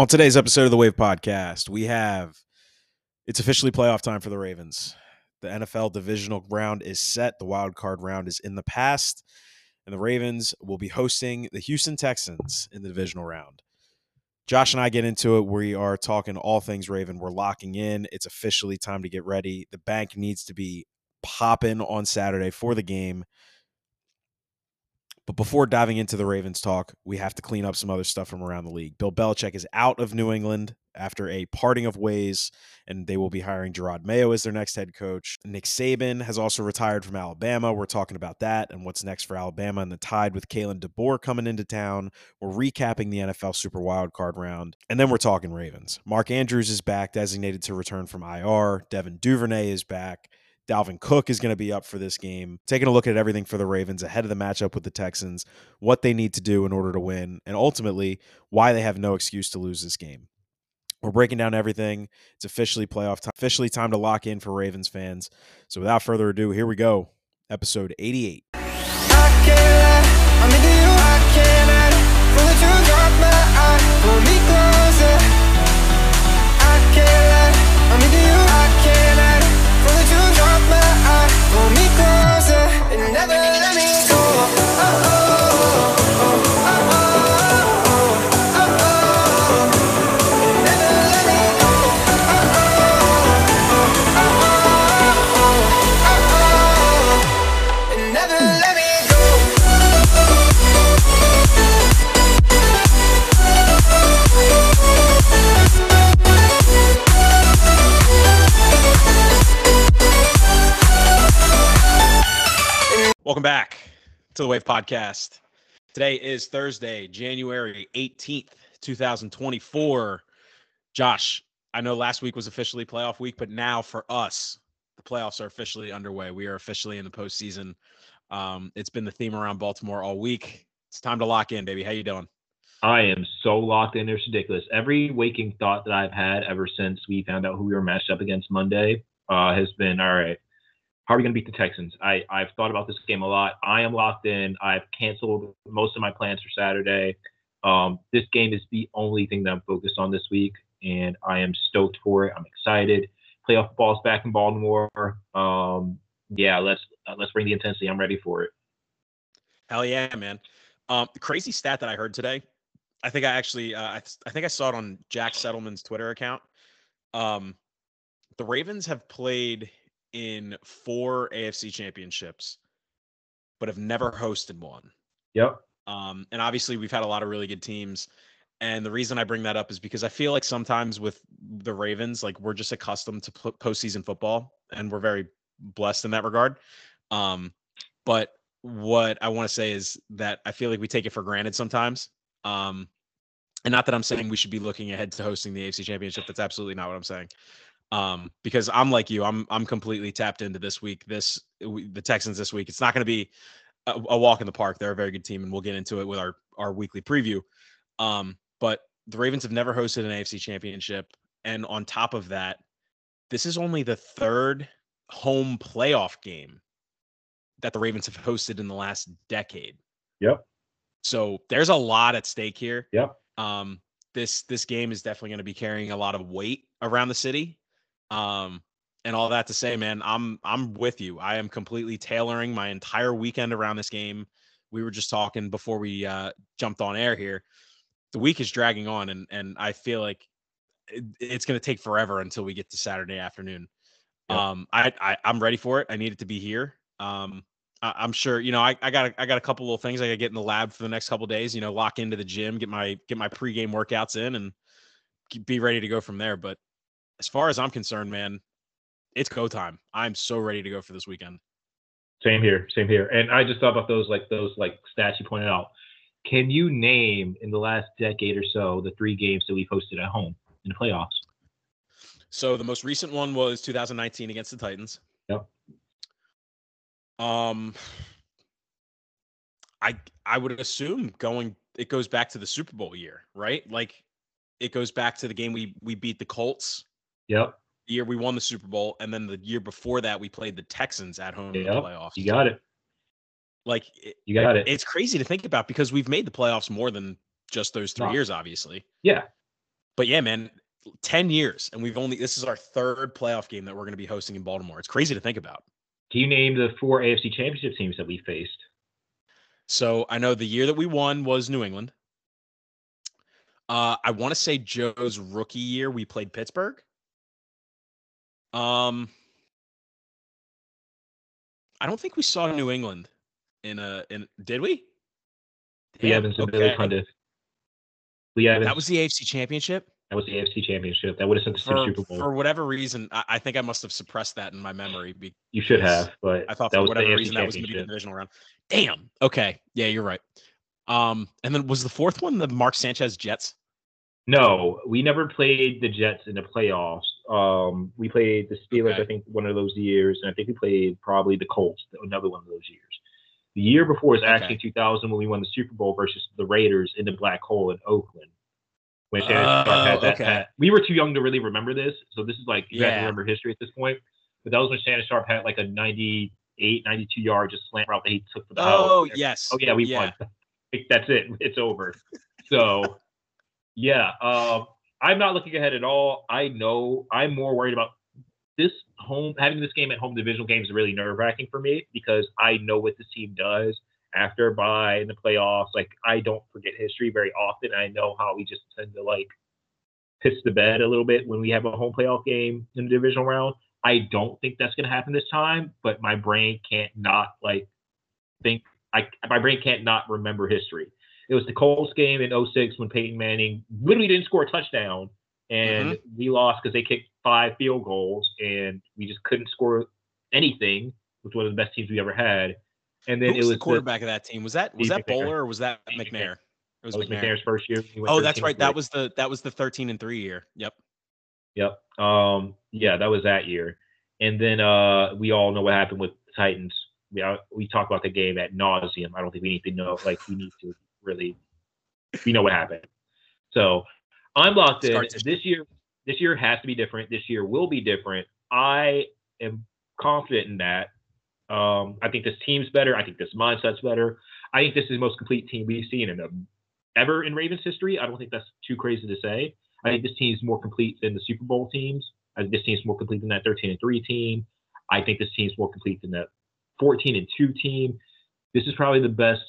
On today's episode of the Wave Podcast, we have, it's officially playoff time for the Ravens. The NFL divisional round is set. The wild card round is in the past, and the Ravens will be hosting the Houston Texans in the divisional round. Josh and I get into it. We are talking all things Raven. We're locking in. It's officially time to get ready. The bank needs to be popping on Saturday for the game. But before diving into the Ravens talk, we have to clean up some other stuff from around the league. Bill Belichick is out of New England after a parting of ways, and they will be hiring Jerod Mayo as their next head coach. Nick Saban has also retired from Alabama. We're talking about that and what's next for Alabama and the Tide with Kalen DeBoer coming into town. We're recapping the NFL Super Wildcard round, and then we're talking Ravens. Mark Andrews is back, designated to return from IR. Devin Duvernay is back. Dalvin Cook is going to be up for this game. Taking a look at everything for the Ravens ahead of the matchup with the Texans, what they need to do in order to win, and ultimately why they have no excuse to lose this game. We're breaking down everything. It's officially playoff time, officially time to lock in for Ravens fans. So without further ado, here we go. Episode 88. Welcome back to the Wave Podcast. Today is Thursday, January 18th, 2024. Josh, I know last week was officially playoff week, but now for us, the playoffs are officially underway. We are officially in the postseason. It's been the theme around Baltimore all week. It's time to lock in, baby. How you doing? I am so locked in. It's ridiculous. Every waking thought that I've had ever since we found out who we were matched up against Monday has been, all right, how are we going to beat the Texans? I've thought about this game a lot. I am locked in. I've canceled most of my plans for Saturday. This game is the only thing that I'm focused on this week, and I am stoked for it. I'm excited. Playoff football's back in Baltimore. Let's bring the intensity. I'm ready for it. Hell yeah, man. The crazy stat that I heard today, I think I actually I think I saw it on Jack Settleman's Twitter account. The Ravens have played – in 4 AFC championships, but have never hosted one. Yep. And obviously we've had a lot of really good teams. And the reason I bring that up is because I feel like sometimes with the Ravens, like we're just accustomed to postseason football, and we're very blessed in that regard. But what I want to say is that I feel like we take it for granted sometimes. And not that I'm saying we should be looking ahead to hosting the AFC championship. That's absolutely not what I'm saying. Because I'm like you, I'm completely tapped into this week. The Texans this week, it's not going to be a walk in the park. They're a very good team, and we'll get into it with our weekly preview. But the Ravens have never hosted an AFC championship. And on top of that, this is only the third home playoff game that the Ravens have hosted in the last decade. Yep. So there's a lot at stake here. Yep. This game is definitely going to be carrying a lot of weight around the city. And all that to say, man, I'm with you. I am completely tailoring my entire weekend around this game. We were just talking before we jumped on air here. The week is dragging on, and I feel like it's going to take forever until we get to Saturday afternoon. Yep. I'm ready for it. I need it to be here. I'm sure, you know, I got a couple little things I got to get in the lab for the next couple of days, you know, lock into the gym, get my pregame workouts in, and be ready to go from there. But as far as I'm concerned, man, it's go time. I'm so ready to go for this weekend. Same here. And I just thought about those stats you pointed out. Can you name in the last decade or so the 3 games that we've hosted at home in the playoffs? So the most recent one was 2019 against the Titans. Yep. I would assume it goes back to the Super Bowl year, right? Like it goes back to the game we beat the Colts. Yep. The year we won the Super Bowl, and then the year before that, we played the Texans at home in the playoffs. You got it. Like you got it. It's crazy to think about because we've made the playoffs more than just those 3 years, obviously. Yeah. But yeah, man, 10 years, and this is our third playoff game that we're going to be hosting in Baltimore. It's crazy to think about. Can you name the four AFC Championship teams that we faced? So I know the year that we won was New England. I want to say Joe's rookie year, we played Pittsburgh. I don't think we saw New England did we? Lee Evans and Billy Cundiff. Lee Evans. That was the AFC Championship? That was the AFC Championship. That would have sent us to the Super Bowl. For whatever reason, I think I must have suppressed that in my memory. You should have, but I thought for whatever reason that was going to be the divisional round. Damn. Okay. Yeah, you're right. And then was the fourth one the Mark Sanchez Jets? No, we never played the Jets in the playoffs. We played the Steelers, okay, I think, one of those years, and I think we played probably the Colts, another one of those years. The year before is actually 2000 when we won the Super Bowl versus the Raiders in the black hole in Oakland. When Shannon Sharp had that hat. We were too young to really remember this, so this is like you have to remember history at this point. But that was when Shannon Sharp had like a 92-yard just slant route that he took for the house. Oh, yes. Oh, yeah, we won. That's it. It's over. So, yeah, I'm not looking ahead at all. I know I'm more worried about having this game at home. Divisional game is really nerve-wracking for me because I know what this team does after a bye in the playoffs. Like, I don't forget history very often. I know how we just tend to, like, piss the bed a little bit when we have a home playoff game in the divisional round. I don't think that's going to happen this time, but my brain can't not, like, think. My brain can't not remember history. It was the Colts game in 06 when Peyton Manning literally didn't score a touchdown, and we lost because they kicked 5 field goals, and we just couldn't score anything, which was one of the best teams we ever had. And then it was the quarterback of that team. Was that Bowler or was that McNair? It was McNair's first year. Oh, that's right. That was the 13-3 year. Yep. Yeah, that was that year. And then we all know what happened with the Titans. We talk about the game ad nauseum. I don't think we need to know. Like, we need to really, we know what happened. So I'm locked in. This year has to be different. This year will be different. I am confident in that. I think this team's better. I think this mindset's better. I think this is the most complete team we've seen ever in Ravens history. I don't think that's too crazy to say. I think this team's more complete than the Super Bowl teams. I think this team's more complete than that 13-3 team. I think this team's more complete than that 14-2 team. This is probably the best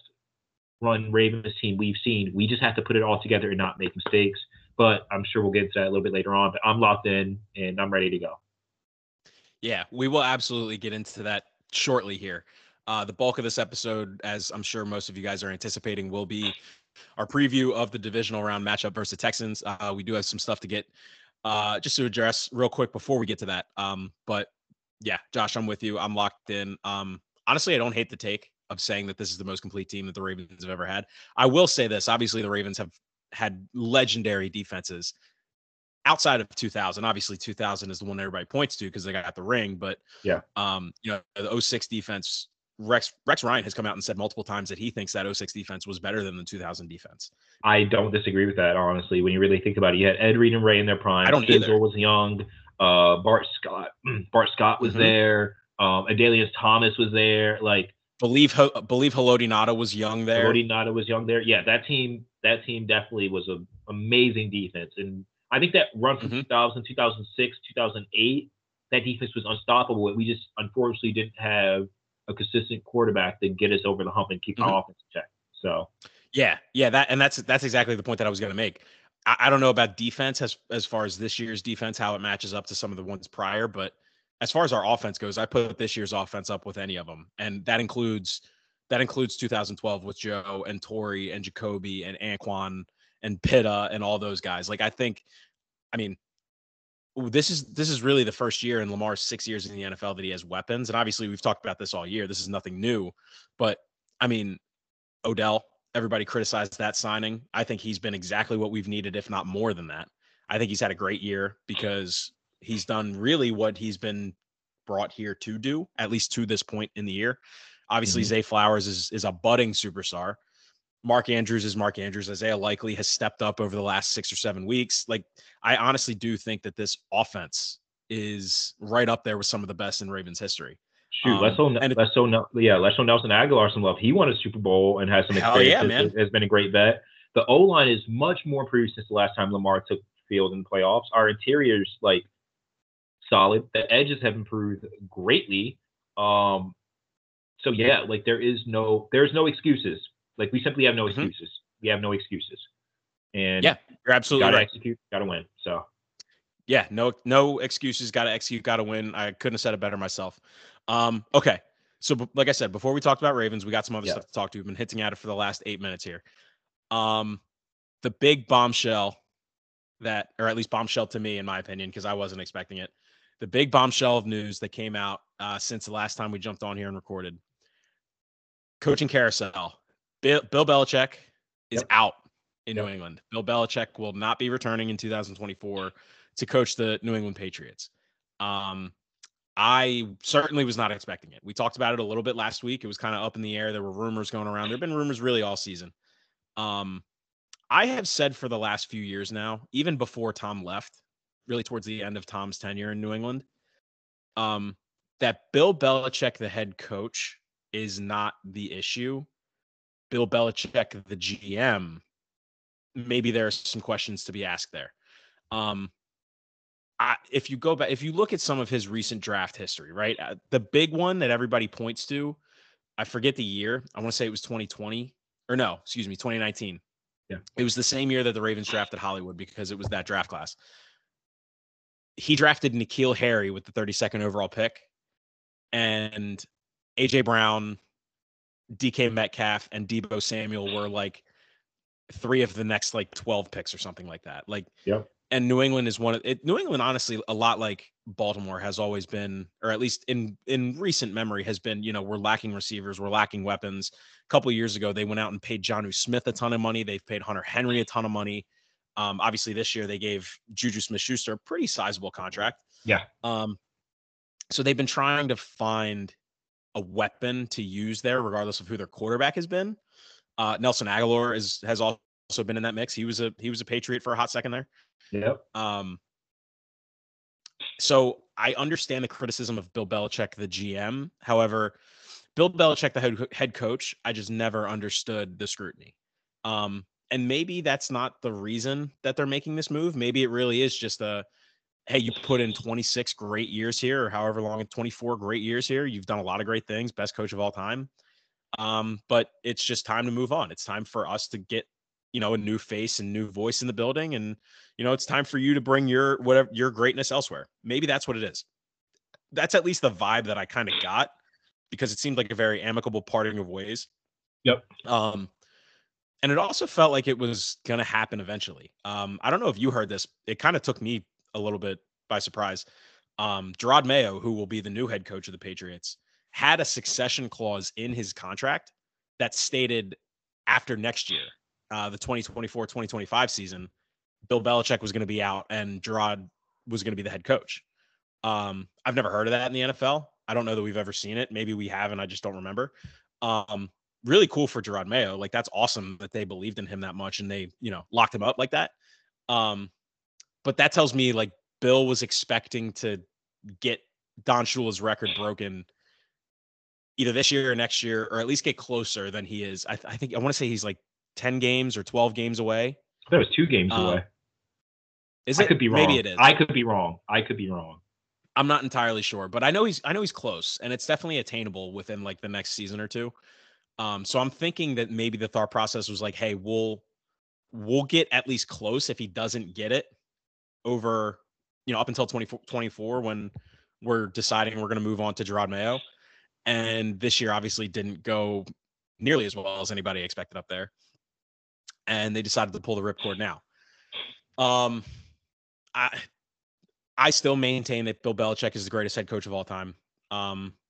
run Ravens team we've seen. We just have to put it all together and not make mistakes. But I'm sure we'll get to that a little bit later on. But I'm locked in and I'm ready to go. Yeah, we will absolutely get into that shortly here. The bulk of this episode, as I'm sure most of you guys are anticipating, will be our preview of the divisional round matchup versus the Texans. We do have some stuff to get just to address real quick before we get to that. But yeah, Josh, I'm with you. I'm locked in. Honestly, I don't hate the take of saying that this is the most complete team that the Ravens have ever had. I will say this. Obviously, the Ravens have had legendary defenses outside of 2000. Obviously, 2000 is the one everybody points to because they got the ring. But, yeah, the 06 defense, Rex Ryan has come out and said multiple times that he thinks that 06 defense was better than the 2000 defense. I don't disagree with that, honestly, when you really think about it. You had Ed Reed and Ray in their prime. I don't either. Fizzle was young. Bart Scott was there. Adalius Thomas was there. Like, believe Haloti Ngata was young there. Yeah, that team definitely was an amazing defense, and I think that run from 2000, 2006, 2008, that defense was unstoppable. We just unfortunately didn't have a consistent quarterback to get us over the hump and keep our offense in check. So, yeah, that's exactly the point that I was going to make. I don't know about defense as far as this year's defense, how it matches up to some of the ones prior. But as far as our offense goes, I put this year's offense up with any of them. And that includes 2012 with Joe and Torrey and Jacoby and Anquan and Pitta and all those guys. Like, I mean, this is really the first year in Lamar's 6 years in the NFL that he has weapons. And obviously we've talked about this all year. This is nothing new. But, I mean, Odell. Everybody criticized that signing. I think he's been exactly what we've needed, if not more than that. I think he's had a great year because he's done really what he's been brought here to do, at least to this point in the year. Obviously, Zay Flowers is a budding superstar. Mark Andrews is Mark Andrews. Isaiah Likely has stepped up over the last 6 or 7 weeks. Like, I honestly do think that this offense is right up there with some of the best in Ravens history. Shoot, let's show Nelson Aguilar some love. He won a Super Bowl and has some experience. Has been a great vet. The O-line is much more improved since the last time Lamar took field in playoffs. Our interior's like solid. The edges have improved greatly. So yeah, like there's no excuses. Like we simply have no excuses. Mm-hmm. We have no excuses. And yeah, you're absolutely right. Execute, gotta win. So yeah, no excuses. Gotta execute, gotta win. I couldn't have said it better myself. Okay. So like I said, before we talked about Ravens, we got some other stuff to talk to. We've been hitting at it for the last 8 minutes here. The big bombshell that, or at least bombshell to me, in my opinion, because I wasn't expecting it. The big bombshell of news that came out since the last time we jumped on here and recorded. Coaching carousel. Bill Belichick is out in New England. Bill Belichick will not be returning in 2024 to coach the New England Patriots. I certainly was not expecting it. We talked about it a little bit last week. It was kind of up in the air. There were rumors going around. There have been rumors really all season. I have said for the last few years now, even before Tom left, really towards the end of Tom's tenure in New England, that Bill Belichick, the head coach, is not the issue. Bill Belichick, the GM, maybe there are some questions to be asked there. If you go back, if you look at some of his recent draft history, right? The big one that everybody points to, I forget the year. I want to say it was 2020 or no, excuse me, 2019. Yeah. It was the same year that the Ravens drafted Hollywood because it was that draft class. He drafted N'Keal Harry with the 32nd overall pick and AJ Brown, DK Metcalf and Deebo Samuel were like three of the next like 12 picks or something like that. Like, and New England is one of it. New England, honestly, a lot like Baltimore has always been, or at least in recent memory has been, you know, we're lacking receivers. We're lacking weapons. A couple of years ago, they went out and paid Jonnu Smith a ton of money. They've paid Hunter Henry a ton of money. Obviously this year they gave Juju Smith-Schuster a pretty sizable contract. Yeah. So they've been trying to find a weapon to use there, regardless of who their quarterback has been. Nelson Aguilar has also been in that mix. He was a Patriot for a hot second there. Yep. So I understand the criticism of Bill Belichick, the GM. However, Bill Belichick, the head coach, I just never understood the scrutiny. And maybe that's not the reason that they're making this move. Maybe it really is just hey, you put in 26 great years here, or however long, 24 great years here. You've done a lot of great things, best coach of all time. But it's just time to move on. It's time for us to get, you know, a new face and new voice in the building. And, you know, it's time for you to bring your greatness elsewhere. Maybe that's what it is. That's at least the vibe that I kind of got because it seemed like a very amicable parting of ways. Yep. And it also felt like it was going to happen eventually. I don't know if you heard this. It kind of took me a little bit by surprise. Jerod Mayo, who will be the new head coach of the Patriots, had a succession clause in his contract that stated after next year, the 2024-2025 season, Bill Belichick was going to be out and Jerod was going to be the head coach. I've never heard of that in the NFL. I don't know that we've ever seen it. Maybe we have, and I just don't remember. Really cool for Jerod Mayo. Like, that's awesome that they believed in him that much and they, you know, locked him up like that. But that tells me, like, Bill was expecting to get Don Shula's record broken either this year or next year, or at least get closer than he is. I think I want to say he's like 10 games or 12 games away. That was 2 games away. Is it? I could be wrong. Maybe it is. I could be wrong. I'm not entirely sure, but I know he's close, and it's definitely attainable within like the next season or two. So I'm thinking that maybe the thought process was like, hey, we'll get at least close if he doesn't get it. Over, you know, up until 2024 when we're deciding we're going to move on to Jerod Mayo. And this year obviously didn't go nearly as well as anybody expected up there. And they decided to pull the ripcord now. I still maintain that Bill Belichick is the greatest head coach of all time.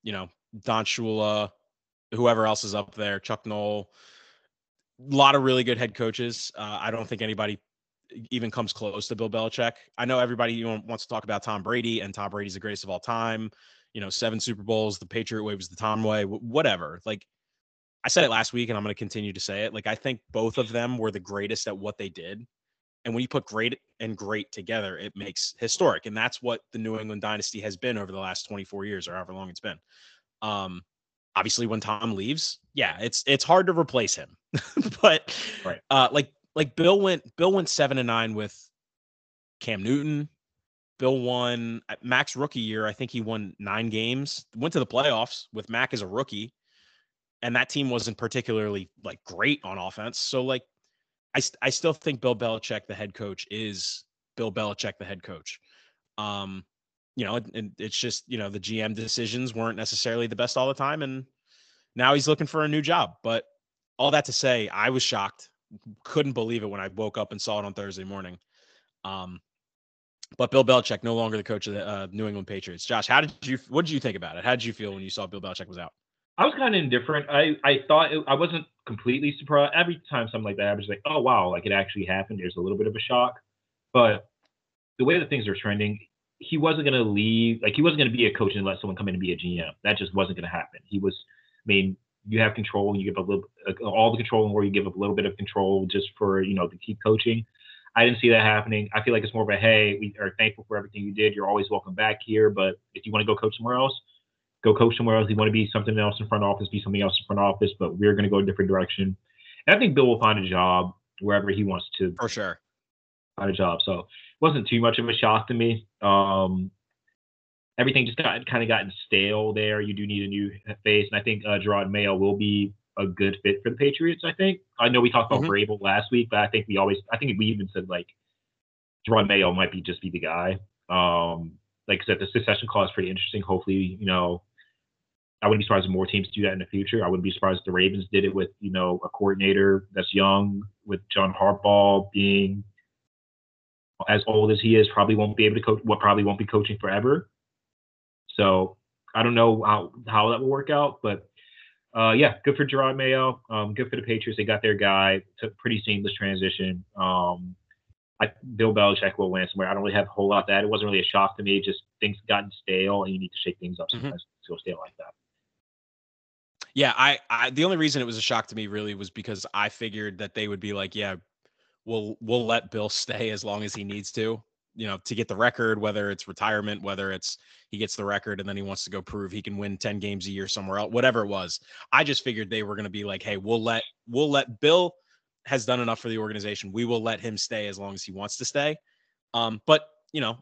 You know, Don Shula, whoever else is up there, Chuck Noll, a lot of really good head coaches. I don't think anybody even comes close to Bill Belichick. I know everybody wants to talk about Tom Brady, and Tom Brady's the greatest of all time. You know, 7 Super Bowls, the Patriot way was the Tom way, whatever. Like, I said it last week, and I'm going to continue to say it. Like, I think both of them were the greatest at what they did. And when you put great and great together, it makes historic. And that's what the New England dynasty has been over the last 24 years or however long it's been. Obviously, when Tom leaves, it's hard to replace him. But, Bill went 7-9 with Cam Newton. Bill won Mac's rookie year. I think he won 9 games, went to the playoffs with Mac as a rookie. And that team wasn't particularly like great on offense. So like, I still think Bill Belichick, the head coach, is Bill Belichick, the head coach. You know, and it's just, you know, the GM decisions weren't necessarily the best all the time. And now he's looking for a new job, but all that to say, I was shocked. Couldn't believe it when I woke up and saw it on Thursday morning. But Bill Belichick, no longer the coach of the New England Patriots. Josh, what did you think about it? How did you feel when you saw Bill Belichick was out? I was kind of indifferent. I thought I wasn't completely surprised. Every time something like that happens, like, oh, wow, like it actually happened. There's a little bit of a shock. But the way that things are trending, he wasn't going to leave. Like, he wasn't going to be a coach unless someone come in and be a GM. That just wasn't going to happen. He was, I mean, you have control and you give all the control, and where you give up a little bit of control just for, you know, to keep coaching. I didn't see that happening. I feel like it's more of a, hey, we are thankful for everything you did. You're always welcome back here. But if you want to go coach somewhere else, go coach somewhere else. You want to be something else in front office, be something else in front office. But we're going to go a different direction. And I think Bill will find a job wherever he wants to. For sure. Find a job. So it wasn't too much of a shock to me. Everything just gotten stale there. You do need a new face. And I think Jerod Mayo will be a good fit for the Patriots, I think. I know we talked about Vrabel last week, but I think we even said like Jerod Mayo might just be the guy. Like I said, the succession clause is pretty interesting. Hopefully, you know, I wouldn't be surprised if more teams do that in the future. I wouldn't be surprised if the Ravens did it with, you know, a coordinator that's young, with John Harbaugh being as old as he is, probably won't be able to coach, probably won't be coaching forever. So I don't know how that will work out, but good for Jerod Mayo. Good for the Patriots. They got their guy. Took a pretty seamless transition. Bill Belichick will land somewhere. I don't really have a whole lot of that. It wasn't really a shock to me. Just things gotten stale, and you need to shake things up sometimes to go stale like that. Yeah, I the only reason it was a shock to me really was because I figured that they would be like, yeah, we'll let Bill stay as long as he needs to, you know, to get the record, whether it's retirement, whether it's he gets the record and then he wants to go prove he can win 10 games a year somewhere else, whatever it was. I just figured they were going to be like, hey, we'll let Bill has done enough for the organization. We will let him stay as long as he wants to stay. But, you know,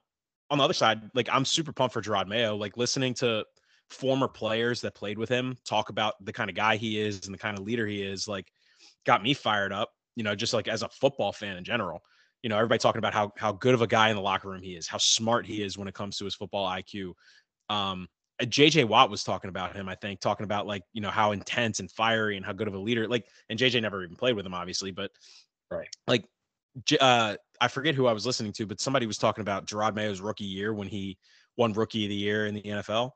on the other side, like, I'm super pumped for Jerod Mayo. Like, listening to former players that played with him talk about the kind of guy he is and the kind of leader he is, like, got me fired up, you know, just like as a football fan in general. You know, everybody talking about how good of a guy in the locker room he is, how smart he is when it comes to his football IQ. JJ Watt was talking about him, I think, talking about, like, you know, how intense and fiery and how good of a leader, like, and JJ never even played with him, obviously, but right. Like, I forget who I was listening to, but somebody was talking about Jerod Mayo's rookie year when he won Rookie of the Year in the NFL.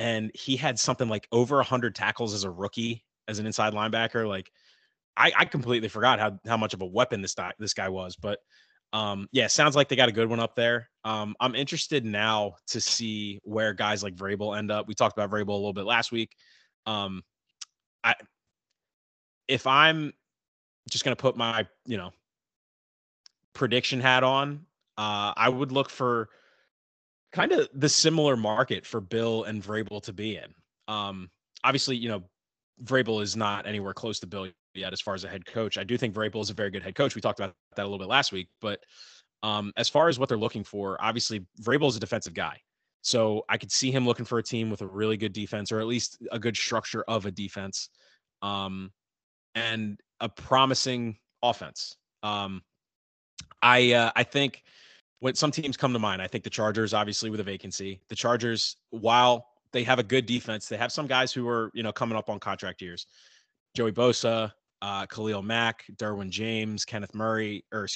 And he had something like over 100 tackles as a rookie, as an inside linebacker. Like, I completely forgot how much of a weapon this guy was, but sounds like they got a good one up there. I'm interested now to see where guys like Vrabel end up. We talked about Vrabel a little bit last week. If I'm just going to put my, you know, prediction hat on, I would look for kind of the similar market for Bill and Vrabel to be in. Obviously, you know, Vrabel is not anywhere close to Bill yet as far as a head coach. I do think Vrabel is a very good head coach. We talked about that a little bit last week, but as far as what they're looking for, obviously Vrabel is a defensive guy. So I could see him looking for a team with a really good defense, or at least a good structure of a defense, and a promising offense. I think when some teams come to mind, I think the Chargers, obviously with a vacancy, the Chargers, while they have a good defense, they have some guys who are, you know, coming up on contract years. Joey Bosa, Khalil Mack, Derwin James, Kenneth Murray. Like,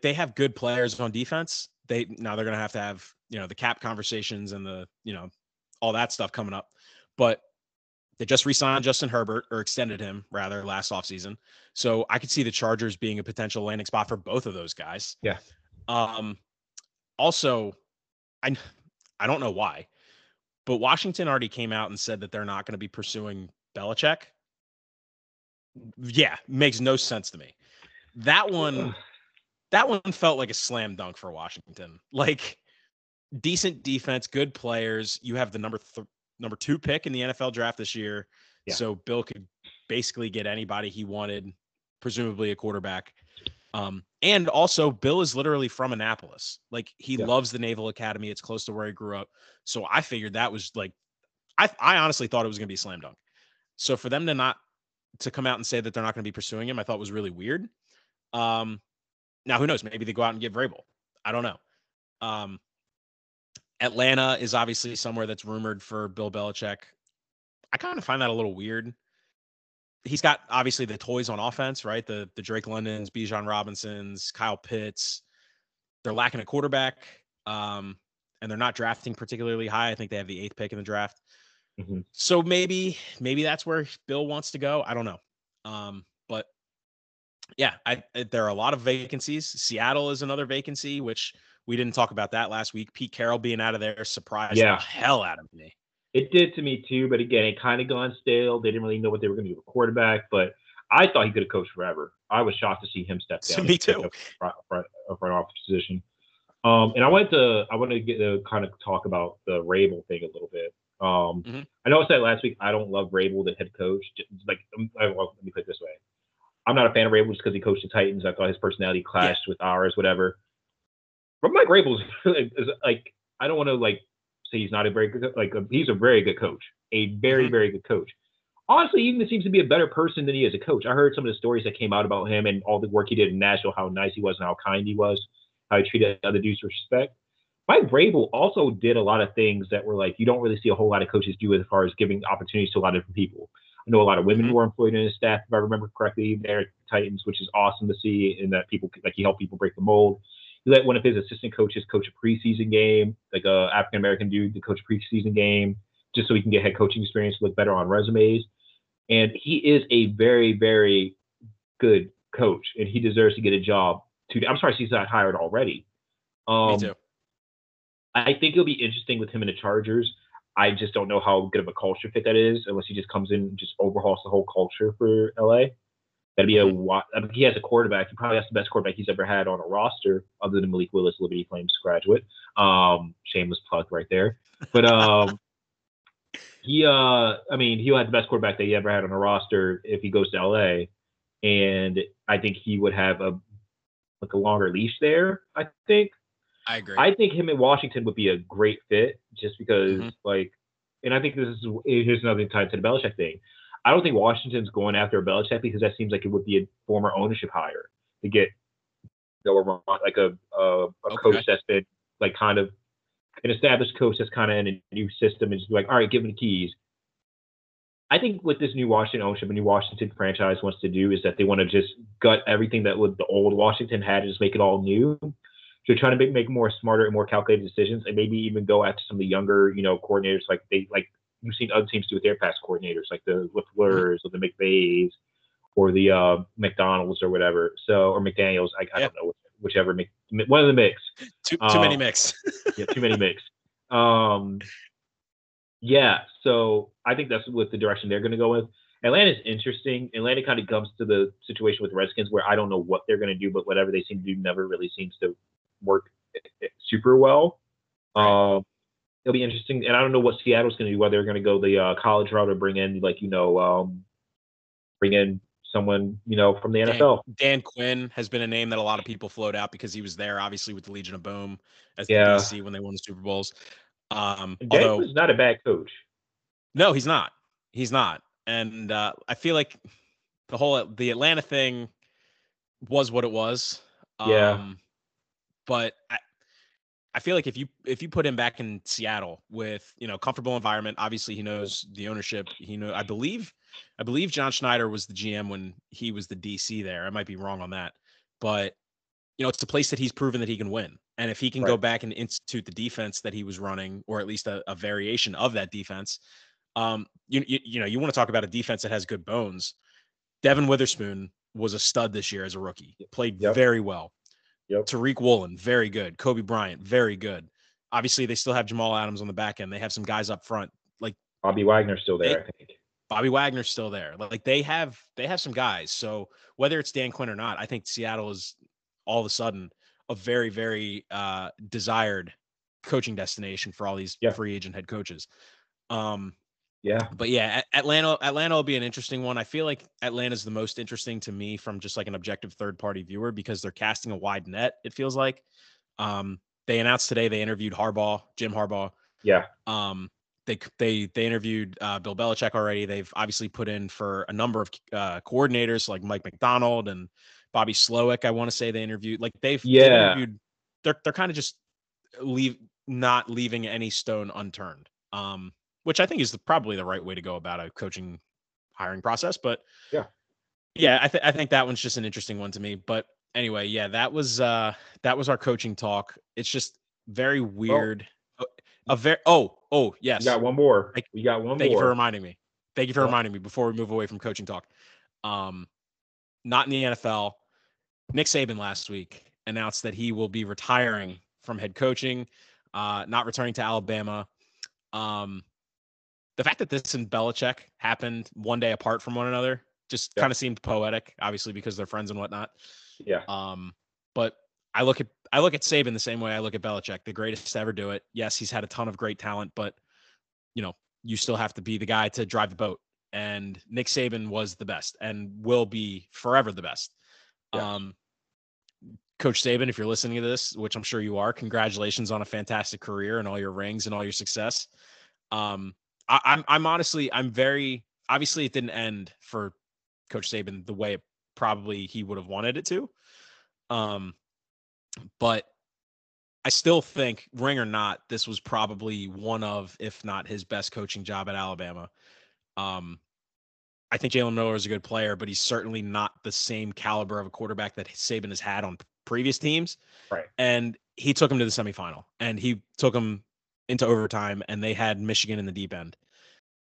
they have good players on defense. They're going to have, you know, the cap conversations and the, you know, all that stuff coming up, but they just re-signed Justin Herbert, or extended him rather, last offseason. So I could see the Chargers being a potential landing spot for both of those guys. Yeah. Also, I don't know why, but Washington already came out and said that they're not going to be pursuing Belichick. Yeah, makes no sense to me. That one felt like a slam dunk for Washington. Like, decent defense, good players. You have the number 2 pick in the NFL draft this year. Yeah. So Bill could basically get anybody he wanted, presumably a quarterback. And also Bill is literally from Annapolis. Like he loves the Naval Academy. It's close to where he grew up. So I figured that was like, I honestly thought it was going to be a slam dunk. So for them to not, to come out and say that they're not going to be pursuing him, I thought was really weird. Now who knows, maybe they go out and get Vrabel. I don't know. Atlanta is obviously somewhere that's rumored for Bill Belichick. I kind of find that a little weird. He's got obviously the toys on offense, right? The Drake Londons, Bijan Robinsons, Kyle Pitts. They're lacking a quarterback, and they're not drafting particularly high. I think they have the 8th pick in the draft. Mm-hmm. So maybe that's where Bill wants to go. I don't know. But yeah, there are a lot of vacancies. Seattle is another vacancy, which we didn't talk about that last week. Pete Carroll being out of there surprised the hell out of me. It did to me too, but again, it kind of gone stale. They didn't really know what they were going to do with quarterback, but I thought he could have coached forever. I was shocked to see him step down. Me too. A front office position. And I wanted to get to kind of talk about the Rabel thing a little bit. I know I said last week, I don't love Rabel, the head coach. Let me put it this way. I'm not a fan of Rabel just because he coached the Titans. I thought his personality clashed with ours, whatever. But Mike Rabel is like, I don't want to say he's not a very good, he's a very good coach, a very, very good coach. Honestly, he even seems to be a better person than he is a coach. I heard some of the stories that came out about him and all the work he did in Nashville, how nice he was and how kind he was, how he treated other dudes with respect. Mike Vrabel also did a lot of things that were you don't really see a whole lot of coaches do as far as giving opportunities to a lot of different people. I know a lot of women were employed in his staff, if I remember correctly, there at Titans, which is awesome to see, and that people he helped people break the mold. He let one of his assistant coaches coach a preseason game, a African American dude to coach a preseason game, just so he can get head coaching experience, look better on resumes. And he is a very, very good coach, and he deserves to get a job. I'm sorry, he's not hired already. Me too. I think it'll be interesting with him and the Chargers. I just don't know how good of a culture fit that is, unless he just comes in and just overhauls the whole culture for LA. That'd be he has a quarterback. He probably has the best quarterback he's ever had on a roster, other than Malik Willis, Liberty Flames graduate. Shameless plug right there. But he'll have the best quarterback that he ever had on a roster if he goes to LA, and I think he would have a longer leash there. I think. I agree. I think him in Washington would be a great fit, just because and I think this is here's another tie to the Belichick thing. I don't think Washington's going after a Belichick because that seems like it would be a former ownership hire to get a coach that's been kind of an established coach that's kind of in a new system and just be all right, give him the keys. I think what this new Washington ownership, a new Washington franchise wants to do is that they want to just gut everything that the old Washington had and just make it all new. So trying to make more smarter and more calculated decisions, and maybe even go after some of the younger, coordinators you've seen other teams do with their past coordinators, like the LaFleurs or the McVays or the McDonald's or whatever. So, or McDaniels, I don't know, whichever, one of the mix. Too many mix. Yeah, too many mix. Yeah, so I think that's what the direction they're going to go with. Atlanta's interesting. Atlanta kind of comes to the situation with the Redskins where I don't know what they're going to do, but whatever they seem to do never really seems to work super well. It'll be interesting, and I don't know what Seattle's going to do. Whether they're going to go the college route or bring in bring in someone from the NFL. Dan Quinn has been a name that a lot of people float out because he was there, obviously, with the Legion of Boom as the DC when they won the Super Bowls. Dan Quinn's not a bad coach. No, he's not. He's not, and I feel like the Atlanta thing was what it was. But I feel like if you put him back in Seattle with comfortable environment, obviously he knows the ownership. I believe John Schneider was the GM when he was the DC there. I might be wrong on that, but it's a place that he's proven that he can win. And if he can go back and institute the defense that he was running, or at least a variation of that defense, you want to talk about a defense that has good bones. Devin Witherspoon was a stud this year as a rookie. Played very well. Yep. Tariq Woolen, very good. Kobe Bryant, very good. Obviously, they still have Jamal Adams on the back end. They have some guys up front, like Bobby Wagner's still there. I think Bobby Wagner's still there. They have some guys. So whether it's Dan Quinn or not, I think Seattle is all of a sudden a very, very desired coaching destination for all these free agent head coaches. Yeah. But yeah, Atlanta will be an interesting one. I feel like Atlanta's the most interesting to me from just like an objective third-party viewer because they're casting a wide net, it feels like. They announced today they interviewed Harbaugh, Jim Harbaugh. Yeah. They interviewed Bill Belichick already. They've obviously put in for a number of coordinators like Mike Macdonald and Bobby Slowick. I want to say they interviewed interviewed. They're kind of just not leaving any stone unturned. Which I think is probably the right way to go about a coaching hiring process. But yeah, I think that one's just an interesting one to me. But anyway, yeah, that was our coaching talk. It's just very weird. Yes. We got one more. Thank you for reminding me before we move away from coaching talk. Not in the NFL. Nick Saban last week announced that he will be retiring from head coaching, not returning to Alabama. The fact that this and Belichick happened one day apart from one another just kind of seemed poetic, obviously because they're friends and whatnot. Yeah. But I look at Saban the same way I look at Belichick, the greatest to ever do it. Yes, he's had a ton of great talent, but you still have to be the guy to drive the boat. And Nick Saban was the best and will be forever the best. Yeah. Coach Saban, if you're listening to this, which I'm sure you are, congratulations on a fantastic career and all your rings and all your success. Obviously it didn't end for Coach Saban the way he would have wanted it to. But I still think, ring or not, this was probably one of, if not his best coaching job at Alabama. I think Jalen Miller is a good player, but he's certainly not the same caliber of a quarterback that Saban has had on previous teams. Right. And he took him to the semifinal and he took him into overtime, and they had Michigan in the deep end.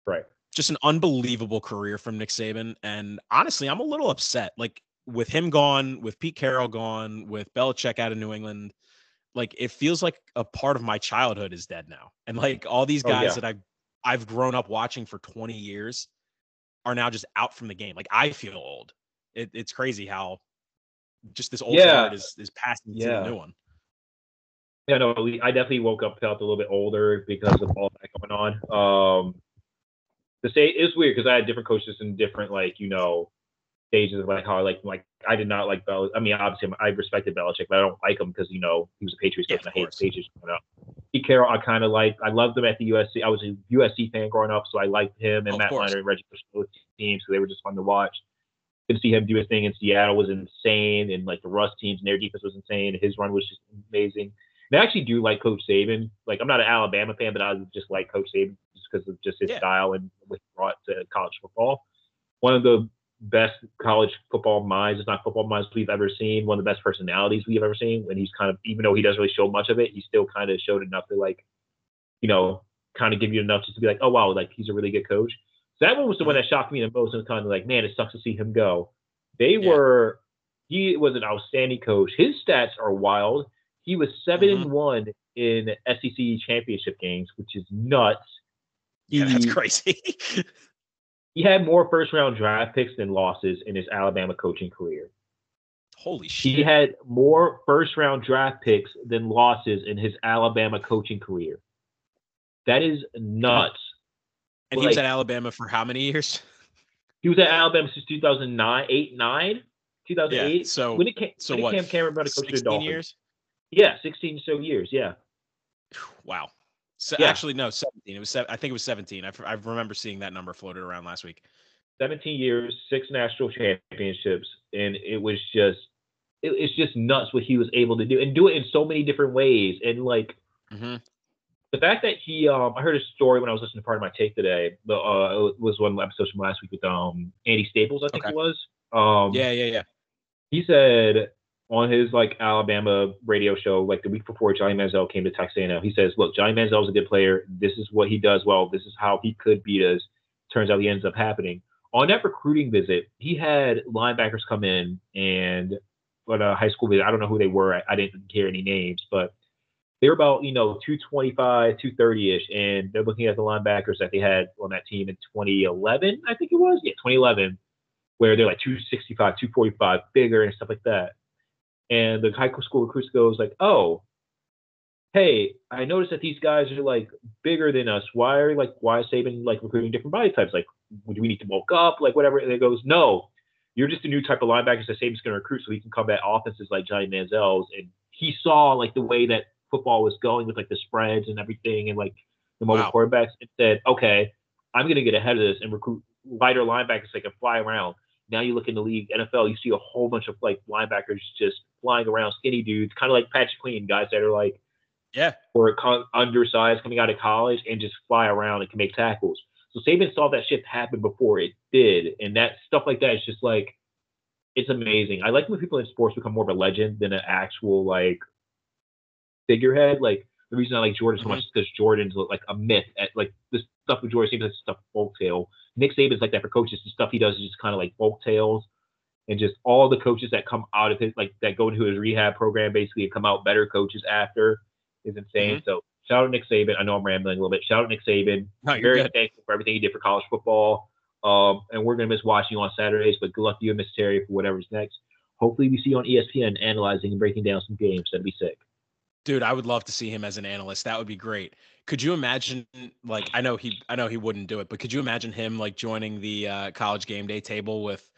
Right. Just an unbelievable career from Nick Saban. And honestly, I'm a little upset. Like, with him gone, with Pete Carroll gone, with Belichick out of New England, like, it feels like a part of my childhood is dead now. And like all these guys that I've grown up watching for 20 years are now just out from the game. Like, I feel old. It's crazy how just this old guard is passing to the new one. Yeah, no, I definitely felt a little bit older because of all that going on. To say it's weird because I had different coaches in different, like, stages of like how I like I did not like Belichick. I mean, obviously I respected Belichick, but I don't like him because he was a Patriots coach and I hate the Patriots growing up. Pete Carroll, I loved him at the USC. I was a USC fan growing up, so I liked him and Matt Leiner and Reggie Bush, both teams, so they were just fun to watch. Could see him do his thing in Seattle was insane, and like the Russ teams and their defense was insane. His run was just amazing. And I actually do like Coach Saban. Like, I'm not an Alabama fan, but I just like Coach Saban just because of just his style and what he brought to college football. One of the best college football minds, if not football minds, we've ever seen. One of the best personalities we've ever seen. And he's kind of, even though he doesn't really show much of it, he still kind of showed enough to, like, kind of give you enough just to be like, oh, wow, like, he's a really good coach. So that one was the one that shocked me the most, and kind of like, man, it sucks to see him go. He was an outstanding coach. His stats are wild. He was 7-1 in SEC championship games, which is nuts. Yeah, that's crazy. He had more first-round draft picks than losses in his Alabama coaching career. Holy shit. He had more first-round draft picks than losses in his Alabama coaching career. That is nuts. And he was at Alabama for how many years? He was at Alabama since 2008. Yeah, so when did Cam Cameron brought a coach to the Dolphins? Years? Yeah, 16 or so years. Yeah. Wow. So actually, no, 17. I think it was 17. I remember seeing that number floated around last week. 17 years, 6 national championships, and it was just, it's just nuts what he was able to do, and do it in so many different ways. And like the fact that he, I heard a story when I was listening to Part of My Take today. It was one episode from last week with Andy Staples, I think it was. He said, on his like Alabama radio show, like the week before Johnny Manziel came to Texana, he says, "Look, Johnny Manziel's a good player. This is what he does well. This is how he could beat us." Turns out he ends up happening. On that recruiting visit, he had linebackers come in and on a high school visit. I don't know who they were. I didn't hear any names, but they were about 225, 230 ish, and they're looking at the linebackers that they had on that team in 2011, I think it was. Yeah, 2011, where they're like 265, 245, bigger and stuff like that. And the high school recruits goes like, "Oh, hey, I noticed that these guys are like bigger than us. Why is Saban like recruiting different body types? Like, do we need to bulk up? Like, whatever. And it goes, no, you're just a new type of linebacker that Saban's going to recruit so he can combat offenses like Johnny Manziel's. And he saw like the way that football was going with like the spreads and everything and like the mobile quarterbacks and said, okay, I'm going to get ahead of this and recruit lighter linebackers that can fly around. Now you look in the league, NFL, you see a whole bunch of like linebackers just flying around, skinny dudes, kind of like Patrick Queen, guys that are like, or undersized coming out of college and just fly around and can make tackles. So Saban saw that shit happen before it did, and that stuff like that is just like, it's amazing. I like when people in sports become more of a legend than an actual like figurehead. Like the reason I like Jordan so much is because Jordan's like a myth. At like this stuff with Jordan seems like stuff folktale. Nick Saban's like that for coaches. The stuff he does is just kind of like folktales. And just all the coaches that come out of his, like that go into his rehab program, basically come out better coaches after, is insane. So shout out Nick Saban. I know I'm rambling a little bit. Shout out Nick Saban. No, very good. Thankful for everything he did for college football. And we're going to miss watching you on Saturdays, but good luck to you and Miss Terry for whatever's next. Hopefully we see you on ESPN analyzing and breaking down some games. That'd be sick. Dude, I would love to see him as an analyst. That would be great. Could you imagine, like, I know he wouldn't do it, but could you imagine him like joining the college game day table with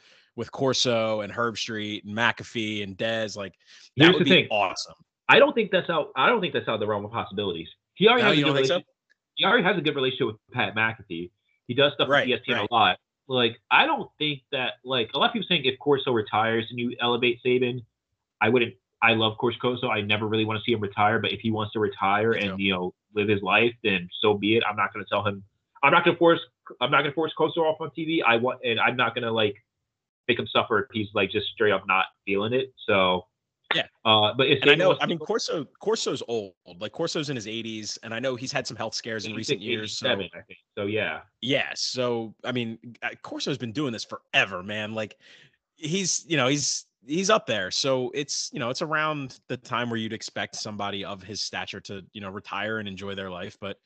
Corso and Herb Street and McAfee and Dez? Like, that would be awesome. I don't think that's out of the realm of possibilities. He already has a good relationship with Pat McAfee. He does stuff with ESPN a lot. Like, I don't think that, like, a lot of people think if Corso retires and you elevate Saban, I wouldn't. I love Corso. I never really want to see him retire, but if he wants to retire and, you know, live his life, then so be it. I'm not going to tell him. I'm not going to force Corso off on TV. I'm not going to like make him suffer if he's like just straight up not feeling it. So but if Corso's old. Like, Corso's in his 80s, and I know he's had some health scares in recent years. So, I think. So yeah. So I mean, Corso's been doing this forever, man. Like, he's up there. So it's, you know, it's around the time where you'd expect somebody of his stature to, you know, retire and enjoy their life. But,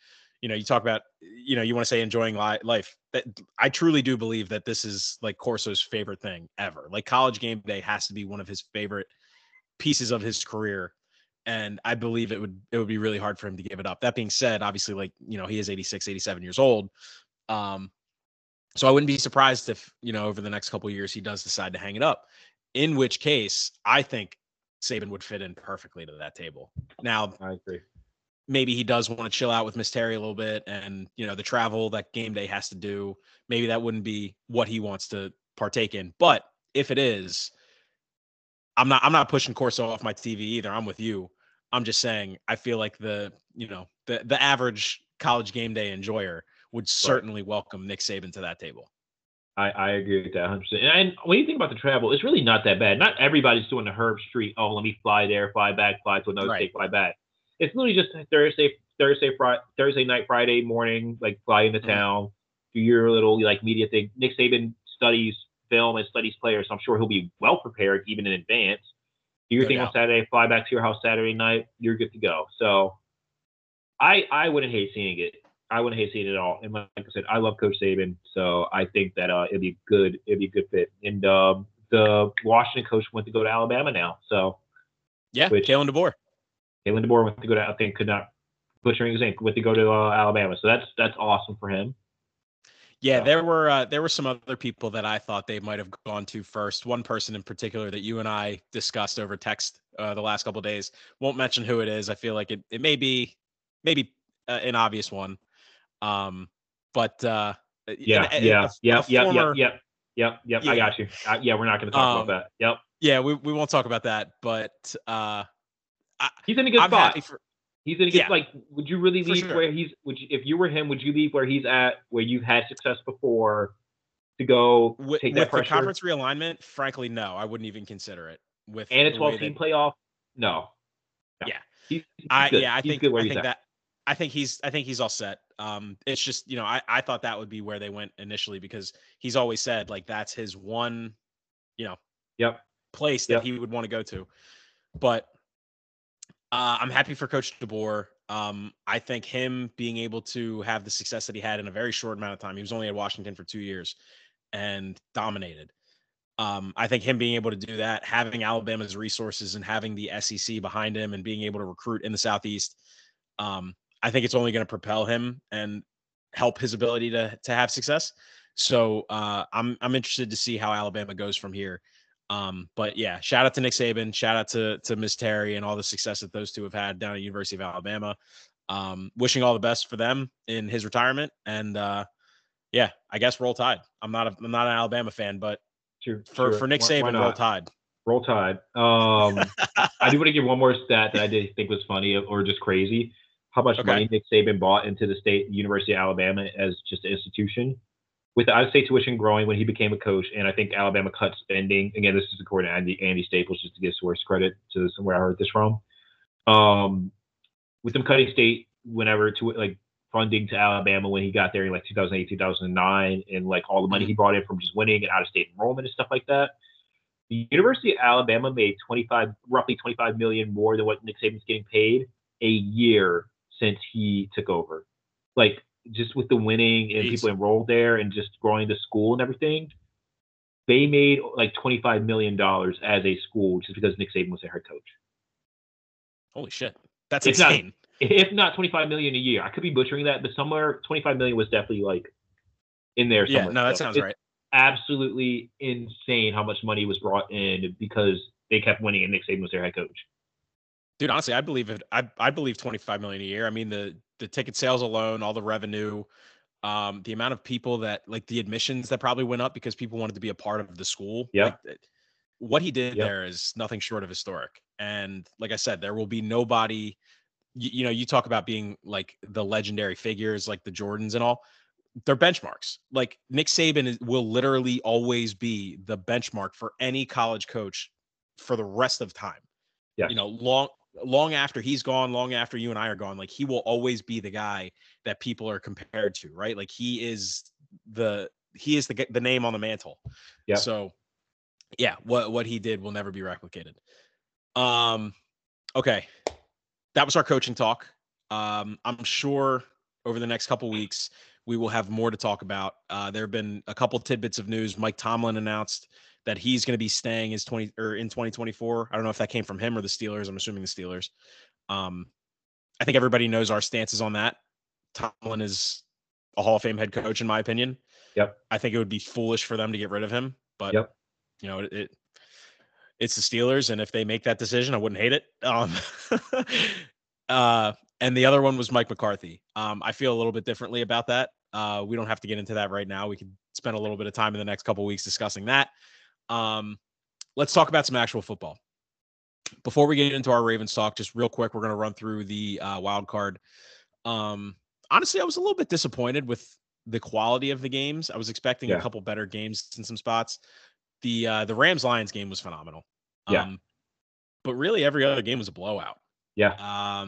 you know, you talk about, you know, you want to say enjoying life. That I truly do believe that this is like Corso's favorite thing ever. Like, college game day has to be one of his favorite pieces of his career, and I believe it would be really hard for him to give it up. That being said, obviously, like, you know, he is 86, 87 years old. So I wouldn't be surprised if, you know, over the next couple of years he does decide to hang it up, in which case I think Saban would fit in perfectly to that table. Now, I agree. Maybe he does want to chill out with Miss Terry a little bit, and, you know, the travel that game day has to do, maybe that wouldn't be what he wants to partake in. But if it is, I'm not pushing Corso off my TV either. I'm with you. I'm just saying, I feel like the average college game day enjoyer would certainly welcome Nick Saban to that table. I agree with that 100%. And when you think about the travel, it's really not that bad. Not everybody's doing the Herb Street, oh, let me fly there, fly back, fly to another state, fly back. It's literally just Thursday night, Friday morning, like fly into town, do your little like media thing. Nick Saban studies film and studies players, so I'm sure he'll be well prepared even in advance. Do your thing on Saturday, fly back to your house Saturday night, you're good to go. So I wouldn't hate seeing it. I wouldn't hate seeing it at all. And like I said, I love Coach Saban, so I think that it'd be a good fit. And the Washington coach went to go to Alabama now. So Kalen DeBoer went to go to, I think, could not butchering his name, went to go to Alabama. So that's awesome for him. Yeah, there were some other people that I thought they might have gone to first. One person in particular that you and I discussed over text the last couple of days. Won't mention who it is. I feel like it may be maybe an obvious one, I got you. We're not going to talk about that. Yep. Yeah, we won't talk about that. But he's in a good spot. He's going to get like, would you really leave where he's, if you were him, would you leave where he's at, where you've had success before to go take that pressure? With the conference realignment, frankly, no, I wouldn't even consider it. With and a 12-team playoff, no. Yeah. I think he's all set. It's just, you know, I thought that would be where they went initially because he's always said like that's his one, you know, place that he would want to go to. But I'm happy for Coach DeBoer. I think him being able to have the success that he had in a very short amount of time. He was only at Washington for 2 years and dominated. I think him being able to do that, having Alabama's resources and having the SEC behind him and being able to recruit in the Southeast, I think it's only going to propel him and help his ability to have success. So I'm interested to see how Alabama goes from here. But yeah, shout out to Nick Saban, shout out to Miss Terry and all the success that those two have had down at University of Alabama. Wishing all the best for them in his retirement. And yeah, I guess roll tide. I'm not an Alabama fan, but for Nick Saban, why roll tide. Roll tide. I do want to give one more stat that I did think was funny or just crazy. How much money Nick Saban bought into the state University of Alabama as just an institution. With the out-of-state tuition growing when he became a coach, and I think Alabama cut spending. Again, this is according to Andy Staples, just to give source credit to somewhere I heard this from. With them cutting state whenever to like funding to Alabama when he got there in like 2008, 2009, and like all the money he brought in from just winning and out-of-state enrollment and stuff like that, the University of Alabama made roughly 25 million more than what Nick Saban's getting paid a year since he took over. Like, just with the winning and people enrolled there and just growing the school and everything, they made like $25 million as a school just because Nick Saban was their head coach. Holy shit. That's insane. If not $25 million a year, I could be butchering that, but somewhere $25 million was definitely like in there somewhere. Yeah, no, that sounds right. Absolutely insane how much money was brought in because they kept winning and Nick Saban was their head coach. Dude, honestly, I believe it. I believe $25 million a year. I mean, the ticket sales alone, all the revenue, the amount of people that like the admissions that probably went up because people wanted to be a part of the school. Yeah, like, what he did there is nothing short of historic. And like I said, there will be nobody. You know, you talk about being like the legendary figures, like the Jordans and all. They're benchmarks. Like Nick Saban will literally always be the benchmark for any college coach for the rest of time. Yeah, you know, long after he's gone, long after you and I are gone, like he will always be the guy that people are compared to, right? Like he is the name on the mantle. Yeah. So yeah, what he did will never be replicated. Okay. That was our coaching talk. I'm sure over the next couple weeks, we will have more to talk about. There have been a couple tidbits of news. Mike Tomlin announced that he's going to be staying in 2024. I don't know if that came from him or the Steelers. I'm assuming the Steelers. I think everybody knows our stances on that. Tomlin is a Hall of Fame head coach, in my opinion. Yep. I think it would be foolish for them to get rid of him, but you know, it's the Steelers, and if they make that decision, I wouldn't hate it. And the other one was Mike McCarthy. I feel a little bit differently about that. We don't have to get into that right now. We could spend a little bit of time in the next couple of weeks discussing that. Let's talk about some actual football. Before we get into our Ravens talk, just real quick, we're going to run through the wild card. Honestly, I was a little bit disappointed with the quality of the games. I was expecting a couple better games in some spots. The Rams-Lions game was phenomenal. But really every other game was a blowout. Yeah.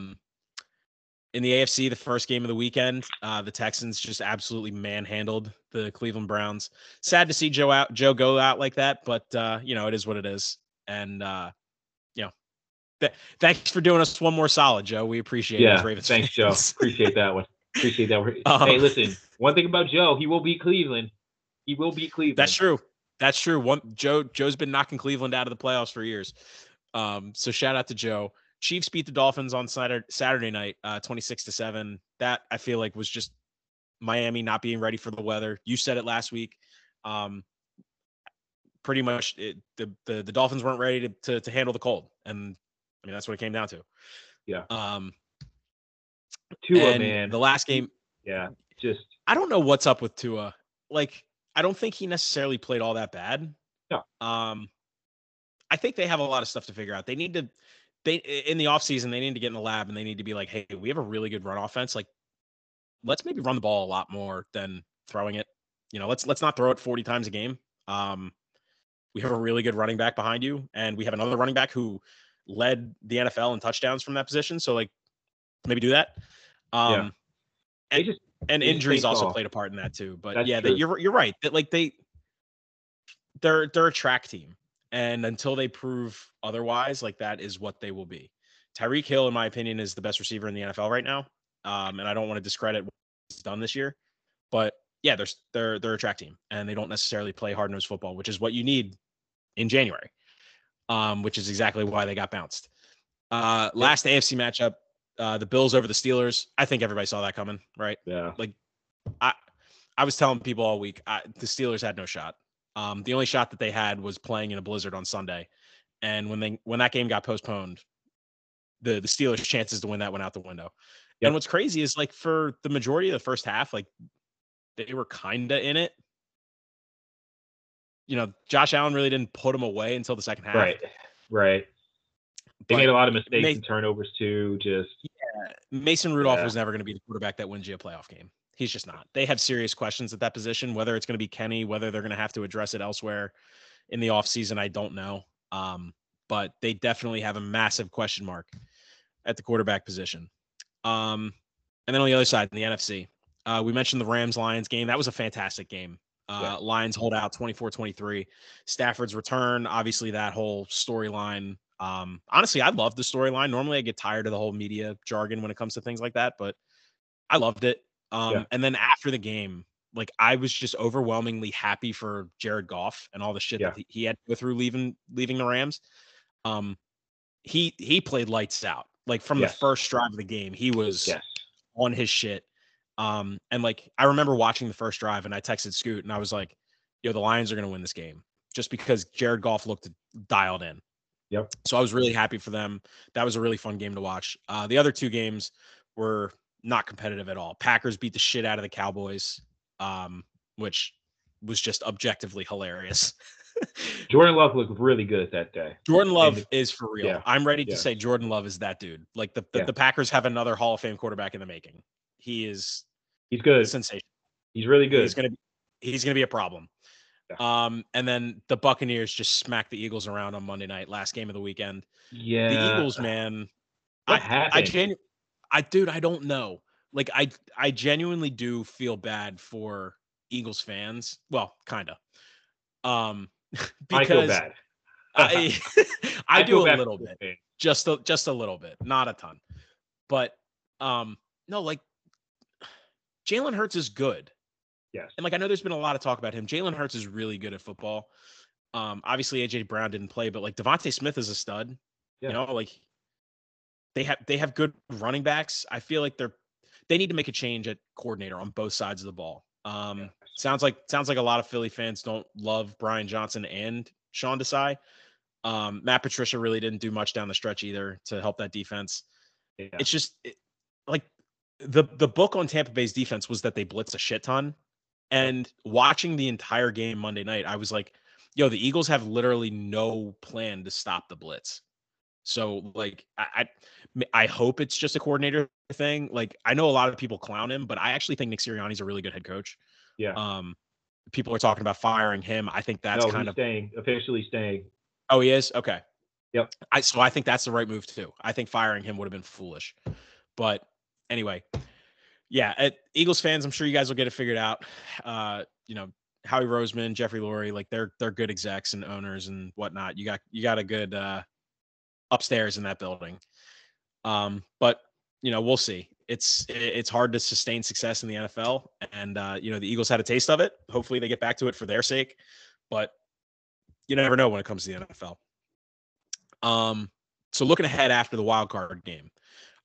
In the AFC, the first game of the weekend, the Texans just absolutely manhandled the Cleveland Browns. Sad to see Joe go out like that, but you know, it is what it is. And you know, thanks for doing us one more solid, Joe. We appreciate it. As Ravens fans. Thanks, Joe. Appreciate that one. Appreciate that one. Hey, listen, one thing about Joe, he will beat Cleveland. He will beat Cleveland. That's true. That's true. Joe's been knocking Cleveland out of the playoffs for years. So shout out to Joe. Chiefs beat the Dolphins on Saturday night, 26-7. That I feel like was just Miami not being ready for the weather. You said it last week. Pretty much the Dolphins weren't ready to handle the cold. And I mean, that's what it came down to. Yeah. Tua, man. The last game. Yeah. Just, I don't know what's up with Tua. Like, I don't think he necessarily played all that bad. No. I think they have a lot of stuff to figure out. They need to, in the offseason, they need to get in the lab and they need to be like, hey, we have a really good run offense. Like, let's maybe run the ball a lot more than throwing it. You know, let's not throw it 40 times a game. We have a really good running back behind you, and we have another running back who led the NFL in touchdowns from that position. So, like, maybe do that. And injuries also played a part in that too. But you're right. That like they're a track team. And until they prove otherwise, like that is what they will be. Tyreek Hill, in my opinion, is the best receiver in the NFL right now. And I don't want to discredit what he's done this year, but yeah, they're a track team and they don't necessarily play hard-nosed football, which is what you need in January, which is exactly why they got bounced. Last AFC matchup, the Bills over the Steelers. I think everybody saw that coming, right? Yeah. Like, I was telling people all week, the Steelers had no shot. The only shot that they had was playing in a blizzard on Sunday. And when that game got postponed, the Steelers' chances to win that went out the window. Yep. And what's crazy is, like, for the majority of the first half, like, they were kind of in it. You know, Josh Allen really didn't put them away until the second half. Right. They made a lot of mistakes and turnovers too. Mason Rudolph was never going to be the quarterback that wins you a playoff game. He's just not. They have serious questions at that position, whether it's going to be Kenny, whether they're going to have to address it elsewhere in the offseason, I don't know. But they definitely have a massive question mark at the quarterback position. And then on the other side, in the NFC, we mentioned the Rams-Lions game. That was a fantastic game. Lions hold out 24-23. Stafford's return, obviously that whole storyline. Honestly, I love the storyline. Normally I get tired of the whole media jargon when it comes to things like that, but I loved it. And then after the game, like, I was just overwhelmingly happy for Jared Goff and all the shit that he had to go through leaving the Rams. He played lights out, like, from the first drive of the game. He was on his shit. And, like, I remember watching the first drive and I texted Scoot and I was like, yo, the Lions are going to win this game just because Jared Goff looked dialed in. Yep. So I was really happy for them. That was a really fun game to watch. The other two games were not competitive at all. Packers beat the shit out of the Cowboys, which was just objectively hilarious. Jordan Love looked really good that day. Jordan Love is for real. Yeah. I'm ready to say Jordan Love is that dude. Like, the Packers have another Hall of Fame quarterback in the making. He's good. Sensational. He's really good. He's gonna be a problem. And then the Buccaneers just smacked the Eagles around on Monday night, last game of the weekend. Yeah. The Eagles, man. Dude, I don't know. Like, I genuinely do feel bad for Eagles fans. Well, kind of. Because I feel bad. I do a little bit. Just a little bit. Not a ton. But no, like, Jalen Hurts is good. Yes. And, like, I know there's been a lot of talk about him. Jalen Hurts is really good at football. Obviously AJ Brown didn't play, but, like, Devontae Smith is a stud. Yeah. You know, like, they have good running backs. I feel like they need to make a change at coordinator on both sides of the ball. Sounds like a lot of Philly fans don't love Brian Johnson and Sean Desai. Matt Patricia really didn't do much down the stretch either to help that defense. Yeah. It's just like the book on Tampa Bay's defense was that they blitz a shit ton. And watching the entire game Monday night, I was like, yo, the Eagles have literally no plan to stop the blitz. So, like, I hope it's just a coordinator thing. Like, I know a lot of people clown him, but I actually think Nick Sirianni's a really good head coach. Yeah. People are talking about firing him. I think that's officially staying. Oh, he is? Okay. Yep. So I think that's the right move too. I think firing him would have been foolish. But anyway, Eagles fans, I'm sure you guys will get it figured out. You know, Howie Roseman, Jeffrey Lurie, like they're good execs and owners and whatnot. You got a good upstairs in that building. But, you know, we'll see. It's hard to sustain success in the NFL. And, you know, the Eagles had a taste of it. Hopefully they get back to it for their sake. But you never know when it comes to the NFL. So looking ahead after the wild card game,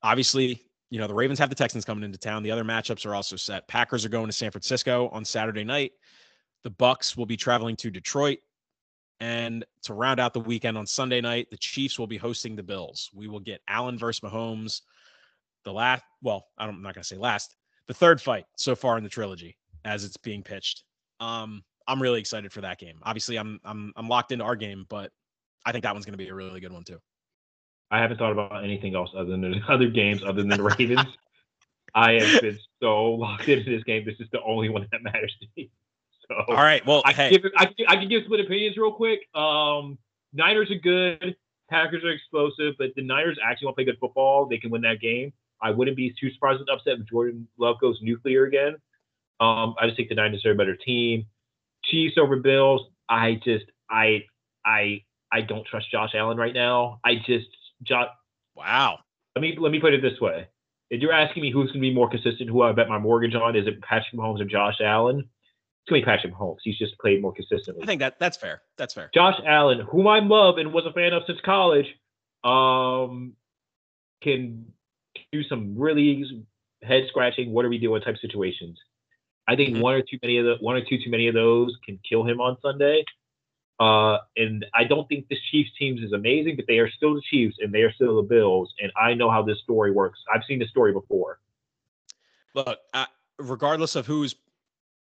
obviously, you know, the Ravens have the Texans coming into town. The other matchups are also set. Packers are going to San Francisco on Saturday night. The Bucs will be traveling to Detroit. And to round out the weekend on Sunday night, the Chiefs will be hosting the Bills. We will get Allen versus Mahomes, I'm not going to say last, the third fight so far in the trilogy as it's being pitched. I'm really excited for that game. Obviously, I'm locked into our game, but I think that one's going to be a really good one too. I haven't thought about anything else other than the Ravens. I have been so locked into this game. This is the only one that matters to me. So, all right. Well, I can give split opinions real quick. Niners are good. Packers are explosive, but the Niners actually want to play good football. They can win that game. I wouldn't be too surprised and upset if Jordan Love goes nuclear again. I just think the Niners are a better team. Chiefs over Bills. I don't trust Josh Allen right now. Wow. Let me put it this way. If you're asking me who's going to be more consistent, who I bet my mortgage on, is it Patrick Mahomes or Josh Allen? It's going to be Patrick Mahomes. He's just played more consistently. I think that's fair. That's fair. Josh Allen, whom I love and was a fan of since college, can do some really head scratching, what are we doing type situations. I think one or two too many of those can kill him on Sunday. And I don't think this Chiefs team is amazing, but they are still the Chiefs and they are still the Bills. And I know how this story works. I've seen this story before. Look, regardless of who's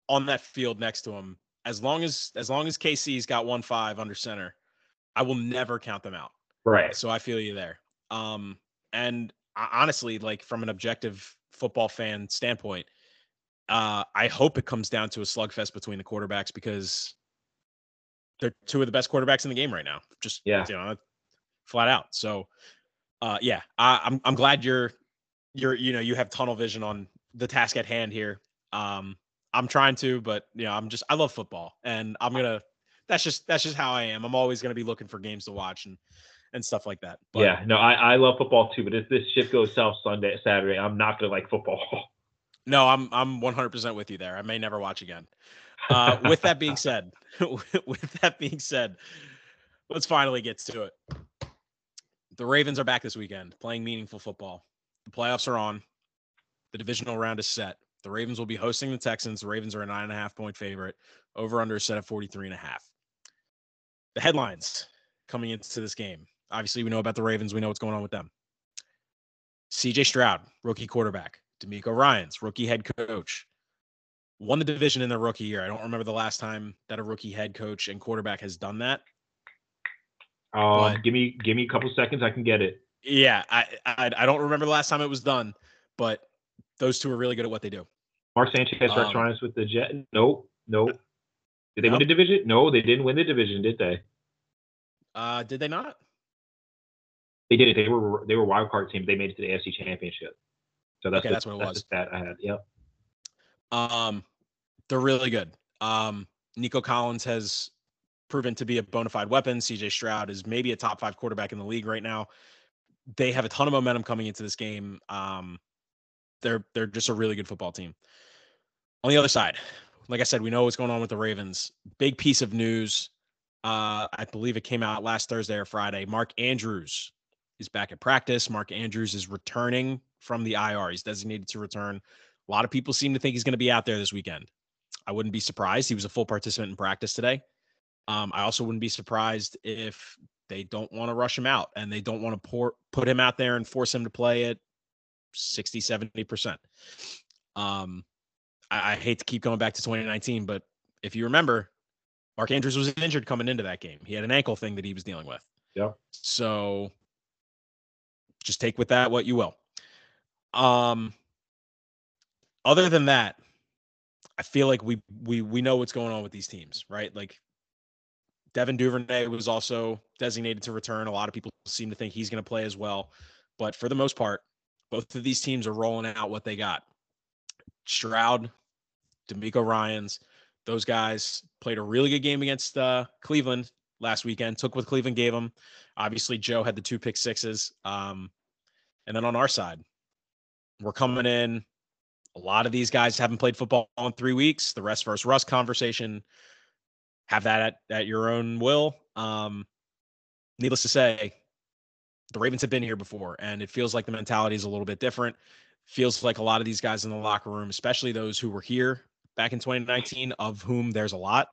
on that field next to him, as long as KC's got 1-5 under center, I will never count them out. Right. So I feel you there. And honestly, like from an objective football fan standpoint, I hope it comes down to a slugfest between the quarterbacks because they're two of the best quarterbacks in the game right now. Just, you know, flat out. So, I'm glad you're, you know, you have tunnel vision on the task at hand here. I'm trying to, but you know, I love football and that's just how I am. I'm always going to be looking for games to watch and stuff like that. But, I love football too, but if this shit goes south Saturday, I'm not going to like football. No, I'm 100% with you there. I may never watch again. With that being said, let's finally get to it. The Ravens are back this weekend playing meaningful football. The playoffs are on. The divisional round is set. The Ravens will be hosting the Texans. The Ravens are a 9.5-point favorite. Over under set at 43.5. The headlines coming into this game. Obviously, we know about the Ravens. We know what's going on with them. CJ Stroud, rookie quarterback. Demeco Ryans, rookie head coach, won the division in their rookie year. I don't remember the last time that a rookie head coach and quarterback has done that. Give me a couple seconds. I can get it. Yeah, I don't remember the last time it was done, but those two are really good at what they do. Mark Sanchez Rex with the Jet. No. Did they win the division? No, they didn't win the division, did they? Did they not? They did it. They were a wild card team. They made it to the AFC Championship. So that's what it was. That's the stat I had. Yep. They're really good. Nico Collins has proven to be a bona fide weapon. CJ Stroud is maybe a top 5 quarterback in the league right now. They have a ton of momentum coming into this game. They're just a really good football team. On the other side, like I said, we know what's going on with the Ravens. Big piece of news. I believe it came out last Thursday or Friday. Mark Andrews is back at practice. Mark Andrews is returning from the IR. He's designated to return. A lot of people seem to think he's going to be out there this weekend. I wouldn't be surprised. He was a full participant in practice today. I also wouldn't be surprised if they don't want to rush him out and they don't want to put him out there and force him to play at 60, 70%. I hate to keep going back to 2019, but if you remember, Mark Andrews was injured coming into that game. He had an ankle thing that he was dealing with. Yeah. So just take with that what you will. Other than that, I feel like we know what's going on with these teams, right? Like Devin Duvernay was also designated to return. A lot of people seem to think he's going to play as well, but for the most part, both of these teams are rolling out what they got. Stroud, Demeco Ryans, those guys played a really good game against Cleveland last weekend. Took what Cleveland gave them. Obviously, Joe had the 2 pick sixes. And then on our side, we're coming in. A lot of these guys haven't played football in 3 weeks. The rest versus rust conversation. Have that at your own will. Needless to say, the Ravens have been here before, and it feels like the mentality is a little bit different. Feels like a lot of these guys in the locker room, especially those who were here back in 2019, of whom there's a lot,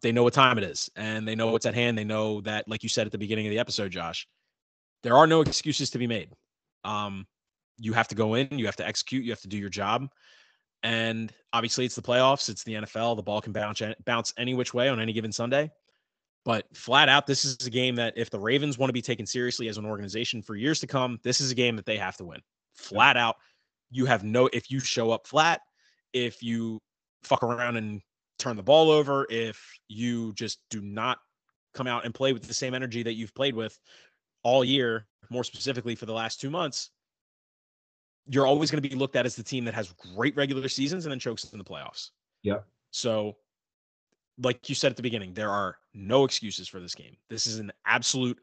they know what time it is, and they know what's at hand. They know that, like you said at the beginning of the episode, Josh, there are no excuses to be made. You have to go in, you have to execute, you have to do your job. And obviously it's the playoffs, it's the NFL, the ball can bounce any which way on any given Sunday. But flat out, this is a game that if the Ravens want to be taken seriously as an organization for years to come, this is a game that they have to win. Flat out, if you show up flat, if you fuck around and turn the ball over, if you just do not come out and play with the same energy that you've played with all year, more specifically for the last 2 months, you're always going to be looked at as the team that has great regular seasons and then chokes in the playoffs. Yeah. So like you said at the beginning, there are no excuses for this game. This is an absolute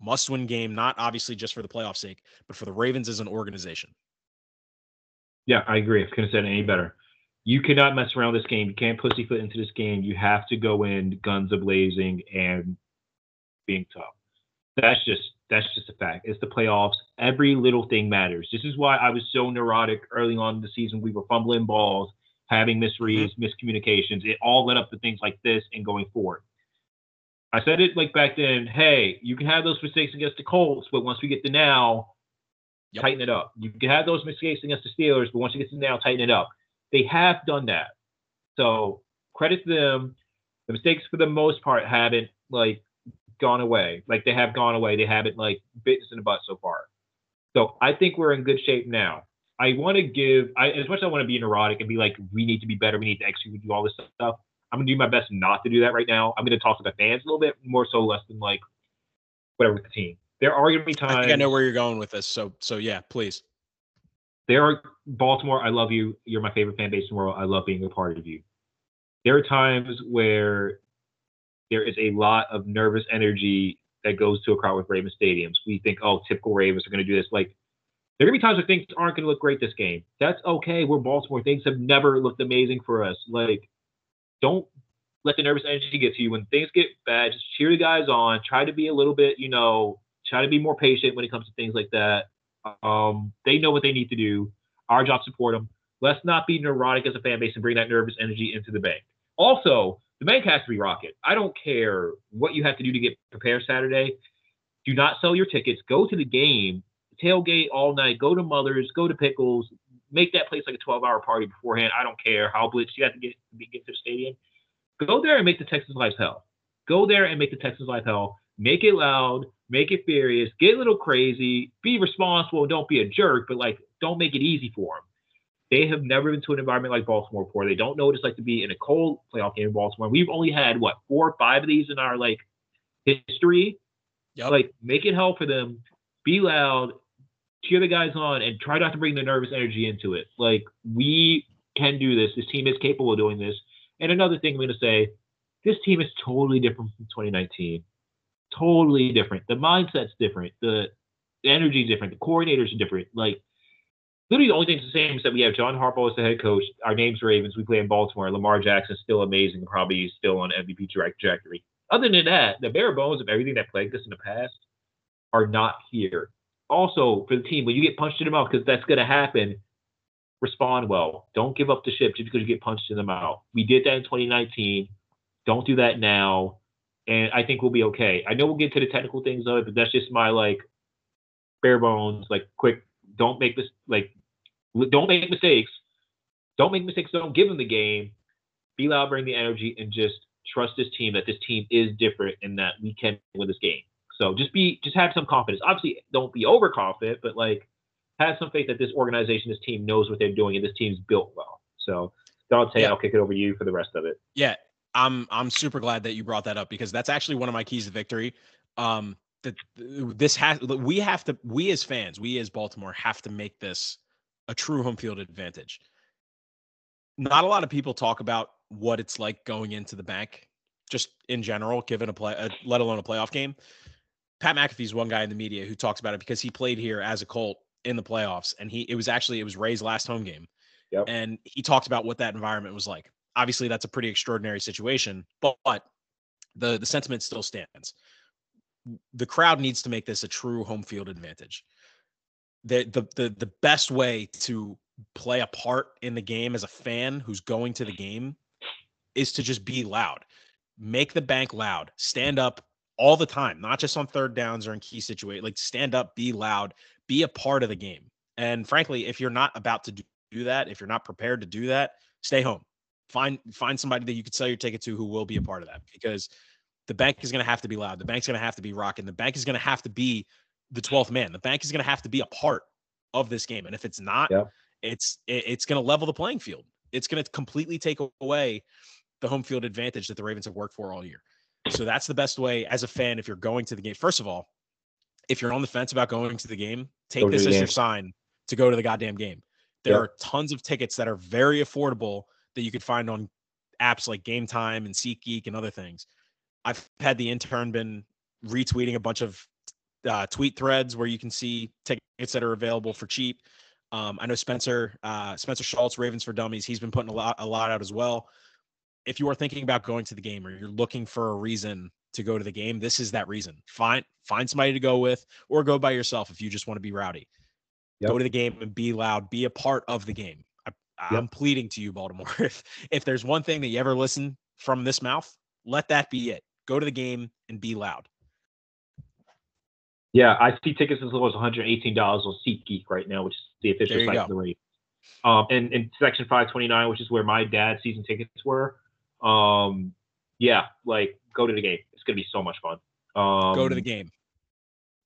must-win game, not obviously just for the playoff sake, but for the Ravens as an organization. Yeah, I agree. I couldn't have said it any better. you cannot mess around this game. You can't pussyfoot into this game. You have to go in guns a-blazing and being tough. That's just a fact. It's the playoffs. Every little thing matters. This is why I was so neurotic early on in the season. We were fumbling balls, having misreads, miscommunications. It all led up to things like this and going forward. I said it like back then, hey, you can have those mistakes against the Colts, but once we get to now, tighten it up. You can have those mistakes against the Steelers, but once you get to now, tighten it up. They have done that. So credit to them. The mistakes for the most part haven't gone away. They have gone away. They haven't bitten us in the butt so far. So I think we're in good shape now. I want to as much as I want to be neurotic and be like, we need to be better. We need to execute, do all this stuff. I'm going to do my best not to do that right now. I'm going to talk to the fans a little bit more, so less than whatever with the team. There are going to be times. I think I know where you're going with this. So yeah, please. Baltimore, I love you. You're my favorite fan base in the world. I love being a part of you. There are times where there is a lot of nervous energy that goes to a crowd with Ravens stadiums. We think, oh, typical Ravens are going to do this. There are going to be times where things aren't going to look great this game. That's okay. We're Baltimore. Things have never looked amazing for us. Don't let the nervous energy get to you. When things get bad, just cheer the guys on. Try to be a little bit, try to be more patient when it comes to things like that. They know what they need to do. Our job, support them. Let's not be neurotic as a fan base and bring that nervous energy into the bank. Also, the bank has to be rocking. I don't care what you have to do to get prepared Saturday. Do not sell your tickets. Go to the game. Tailgate all night. Go to Mother's. Go to Pickles. Make that place like a 12-hour party beforehand. I don't care how blitzed you have to get to the stadium. Go there and make the Texans' life hell. Go there and make the Texans' life hell. Make it loud. Make it furious. Get a little crazy. Be responsible. Don't be a jerk, but don't make it easy for them. They have never been to an environment like Baltimore before. They don't know what it's like to be in a cold playoff game in Baltimore. We've only had, 4 or 5 of these in our, history? Yep. Make it hell for them. Be loud. Cheer the guys on and try not to bring the nervous energy into it. We can do this. This team is capable of doing this. And another thing I'm going to say, this team is totally different from 2019. Totally different. The mindset's different. The energy's different. The coordinators are different. Literally the only thing that's the same is that we have John Harbaugh as the head coach. Our name's Ravens. We play in Baltimore. Lamar Jackson's still amazing. Probably still on MVP trajectory. Other than that, the bare bones of everything that plagued us in the past are not here. Also, for the team, when you get punched in the mouth, because that's going to happen, respond well. Don't give up the ship just because you get punched in the mouth. We did that in 2019. Don't do that now. And I think we'll be okay. I know we'll get to the technical things of it, but that's just my, bare bones, quick, don't make mistakes. Don't make mistakes. Don't give them the game. Be loud, bring the energy, and just trust this team that this team is different and that we can win this game. So just have some confidence. Obviously, don't be overconfident, but have some faith that this organization, this team knows what they're doing, and this team's built well. So I'll tell you, I'll kick it over to you for the rest of it. Yeah, I'm super glad that you brought that up because that's actually one of my keys to victory. We as fans, we as Baltimore have to make this a true home field advantage. Not a lot of people talk about what it's like going into the bank, just in general, given let alone a playoff game. Pat McAfee's one guy in the media who talks about it because he played here as a Colt in the playoffs, and it was Ray's last home game. Yep. And he talked about what that environment was like. Obviously, that's a pretty extraordinary situation, but the sentiment still stands. The crowd needs to make this a true home field advantage. The best way to play a part in the game as a fan who's going to the game is to just be loud. Make the bank loud. Stand up all the time, not just on third downs or in key situations. Stand up, be loud, be a part of the game. And frankly, if you're not about to do that, if you're not prepared to do that, stay home. Find somebody that you could sell your ticket to who will be a part of that, because the bank is going to have to be loud. The bank's going to have to be rocking. The bank is going to have to be the 12th man. The bank is going to have to be a part of this game. And if it's not, it's going to level the playing field. It's going to completely take away the home field advantage that the Ravens have worked for all year. So that's the best way as a fan if you're going to the game. First of all, if you're on the fence about going to the game, take this as your sign to go to the goddamn game. There are tons of tickets that are very affordable that you could find on apps like Game Time and SeatGeek and other things. I've had the intern been retweeting a bunch of tweet threads where you can see tickets that are available for cheap. I know Spencer Schultz, Ravens for Dummies, he's been putting a lot out as well. If you are thinking about going to the game or you're looking for a reason to go to the game, this is that reason. Find somebody to go with, or go by yourself if you just want to be rowdy. Yep. Go to the game and be loud. Be a part of the game. I'm pleading to you, Baltimore. If there's one thing that you ever listen from this mouth, let that be it. Go to the game and be loud. Yeah, I see tickets as low as $118 on SeatGeek right now, which is the official site of the Ravens. And in Section 529, which is where my dad's season tickets were, go to the game. It's going to be so much fun. Go to the game.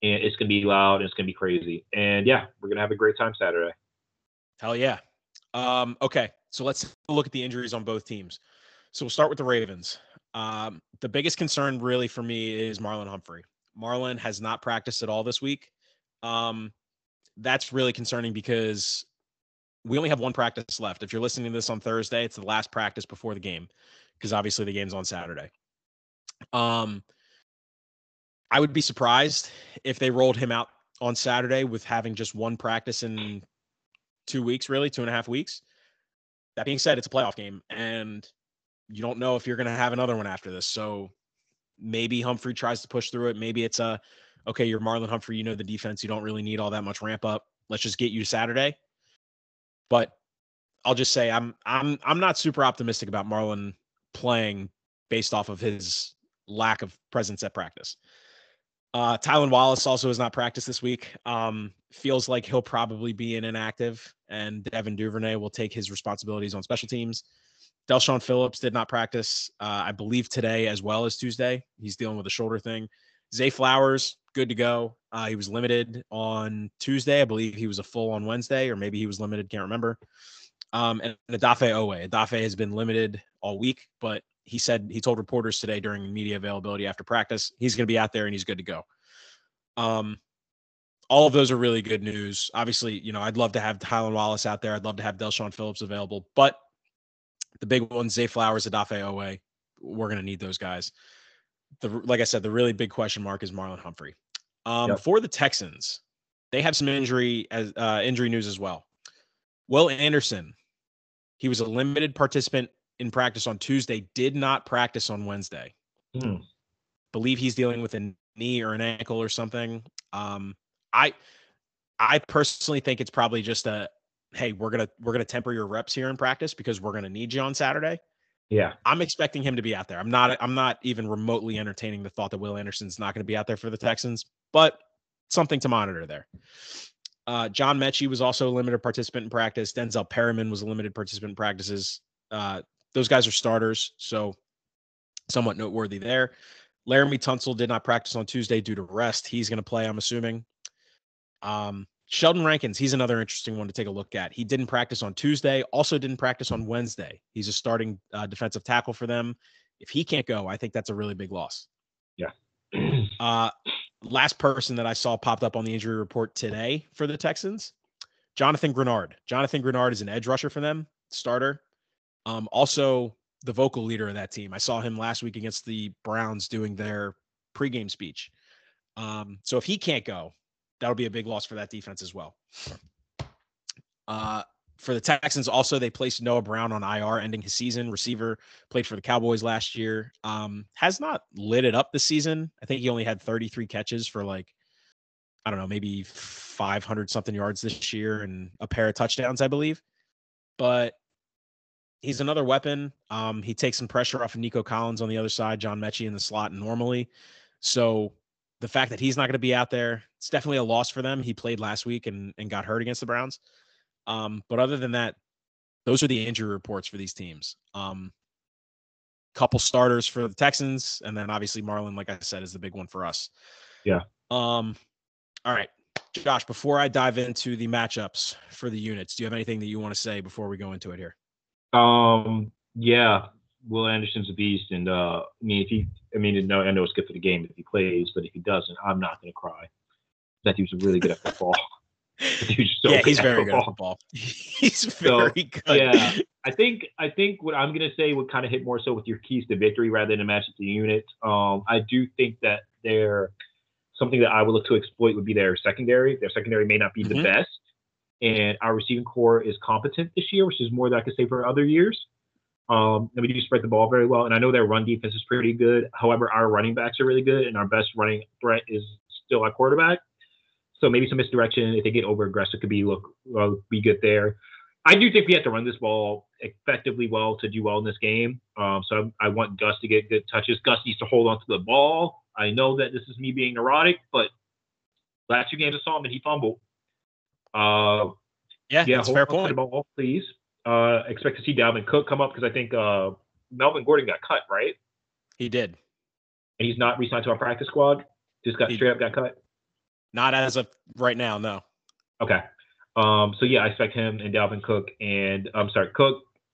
And it's going to be loud, and it's going to be crazy. And, yeah, we're going to have a great time Saturday. Hell yeah. Okay, so let's look at the injuries on both teams. So we'll start with the Ravens. The biggest concern really for me is Marlon Humphrey. Marlon has not practiced at all this week. That's really concerning because we only have one practice left. If you're listening to this on Thursday, it's the last practice before the game because obviously the game's on Saturday. I would be surprised if they rolled him out on Saturday with having just one practice in 2 weeks, really 2.5 weeks. That being said, it's a playoff game and you don't know if you're going to have another one after this. So maybe Humphrey tries to push through it. Maybe it's okay, you're Marlon Humphrey, you know the defense. You don't really need all that much ramp up. Let's just get you Saturday. But I'll just say I'm not super optimistic about Marlon playing based off of his lack of presence at practice. Tylan Wallace also has not practiced this week. Feels like he'll probably be inactive, and Devin Duvernay will take his responsibilities on special teams. Delshon Phillips did not practice, I believe, today as well as Tuesday. He's dealing with a shoulder thing. Zay Flowers, good to go. He was limited on Tuesday. I believe he was a full on Wednesday, or maybe he was limited. Can't remember. And Adafe Owe. Adafe has been limited all week, but he told reporters today during media availability after practice, he's going to be out there and he's good to go. All of those are really good news. Obviously, I'd love to have Tylan Wallace out there. I'd love to have Delshon Phillips available, but the big ones, Zay Flowers, Adafe Owe, we're going to need those guys. Like I said, the really big question mark is Marlon Humphrey. For the Texans, they have some injury news as well. Will Anderson, he was a limited participant in practice on Tuesday, did not practice on Wednesday. Believe he's dealing with a knee or an ankle or something. I personally think it's probably just hey, we're gonna temper your reps here in practice because we're gonna need you on Saturday. Yeah, I'm expecting him to be out there. I'm not even remotely entertaining the thought that Will Anderson's not gonna be out there for the Texans, but something to monitor there. John Mechie was also a limited participant in practice. Denzel Perriman was a limited participant in practices. Those guys are starters, so somewhat noteworthy there. Laramie Tunsil did not practice on Tuesday due to rest. He's gonna play, I'm assuming. Sheldon Rankins, he's another interesting one to take a look at. He didn't practice on Tuesday, also didn't practice on Wednesday. He's a starting defensive tackle for them. If he can't go, I think that's a really big loss. Yeah. Last person that I saw popped up on the injury report today for the Texans, Jonathan Grenard. Jonathan Grenard is an edge rusher for them, starter. Also the vocal leader of that team. I saw him last week against the Browns doing their pregame speech. So if he can't go, that'll be a big loss for that defense as well. For the Texans also, they placed Noah Brown on IR, ending his season. Receiver, played for the Cowboys last year. Has not lit it up this season. I think he only had 33 catches for maybe 500-something yards this year and a pair of touchdowns, I believe. But he's another weapon. He takes some pressure off of Nico Collins on the other side, John Mechie in the slot normally. So the fact that he's not going to be out there, it's definitely a loss for them. He played last week and got hurt against the Browns. But other than that, those are the injury reports for these teams. Couple starters for the Texans, and then obviously Marlon, like I said, is the big one for us. Yeah. All right, Josh, before I dive into the matchups for the units, do you have anything that you want to say before we go into it here? Yeah. Will Anderson's a beast, and I know it's good for the game if he plays, but if he doesn't, I'm not going to cry. That dude's really good at football. He's very good at football. He's very good. Yeah, I think what I'm going to say would kind of hit more so with your keys to victory rather than a match at the unit. I do think that something that I would look to exploit would be their secondary. Their secondary may not be the best, and our receiving core is competent this year, which is more than I could say for other years. And we do spread the ball very well. And I know their run defense is pretty good. However, our running backs are really good, and our best running threat is still our quarterback. So maybe some misdirection, if they get over aggressive, could be be good there. I do think we have to run this ball effectively well to do well in this game. So I want Gus to get good touches. Gus needs to hold on to the ball. I know that this is me being neurotic, but last two games I saw him and he fumbled. That's a fair point. The ball, please. Expect to see Dalvin Cook come up because I think Melvin Gordon got cut, right? He did. And he's not re-signed to our practice squad? Straight up got cut? Not as of right now, no. Okay. I expect him and Dalvin Cook and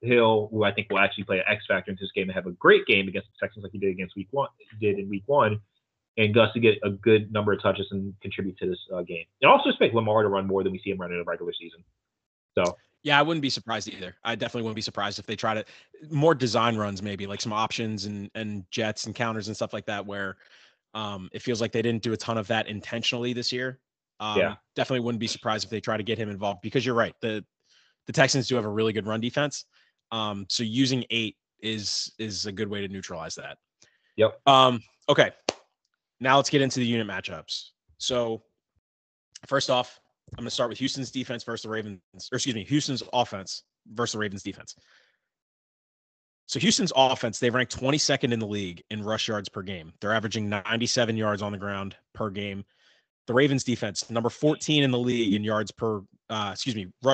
Hill, who I think will actually play an X factor in this game and have a great game against the Texans like he did in week one, and Gus to get a good number of touches and contribute to this game. And also expect Lamar to run more than we see him run in the regular season. So yeah, I wouldn't be surprised either. I definitely wouldn't be surprised if they try to more design runs, maybe like some options and jets and counters and stuff like that, where it feels like they didn't do a ton of that intentionally this year. Definitely wouldn't be surprised if they try to get him involved because you're right. The Texans do have a really good run defense. So using 8 is a good way to neutralize that. Yep. Okay. Now let's get into the unit matchups. So first off, I'm going to start with Houston's offense versus the Ravens defense. So Houston's offense, they've ranked 22nd in the league in rush yards per game. They're averaging 97 yards on the ground per game. The Ravens defense, number 14 in the league in rush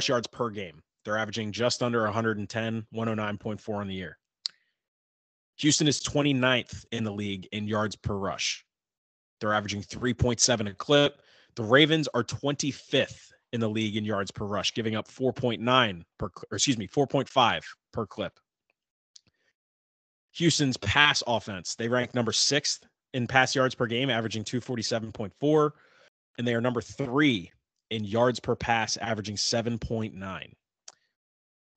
yards per game. They're averaging just under 110, 109.4 on the year. Houston is 29th in the league in yards per rush. They're averaging 3.7 a clip. The Ravens are 25th in the league in yards per rush, giving up 4.5 per clip. Houston's pass offense, they rank number 6th in pass yards per game, averaging 247.4. And they are number 3 in yards per pass, averaging 7.9.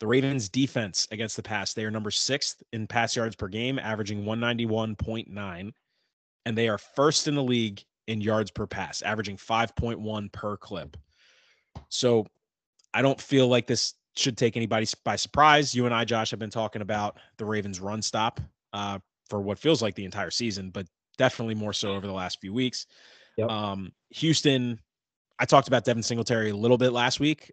The Ravens' defense against the pass, they are number 6th in pass yards per game, averaging 191.9. And they are 1st in the league in yards per pass, averaging 5.1 per clip. So I don't feel like this should take anybody by surprise. You and I, Josh, have been talking about the Ravens' run stop for what feels like the entire season, but definitely more so over the last few weeks. Yep. Houston, I talked about Devin Singletary a little bit last week.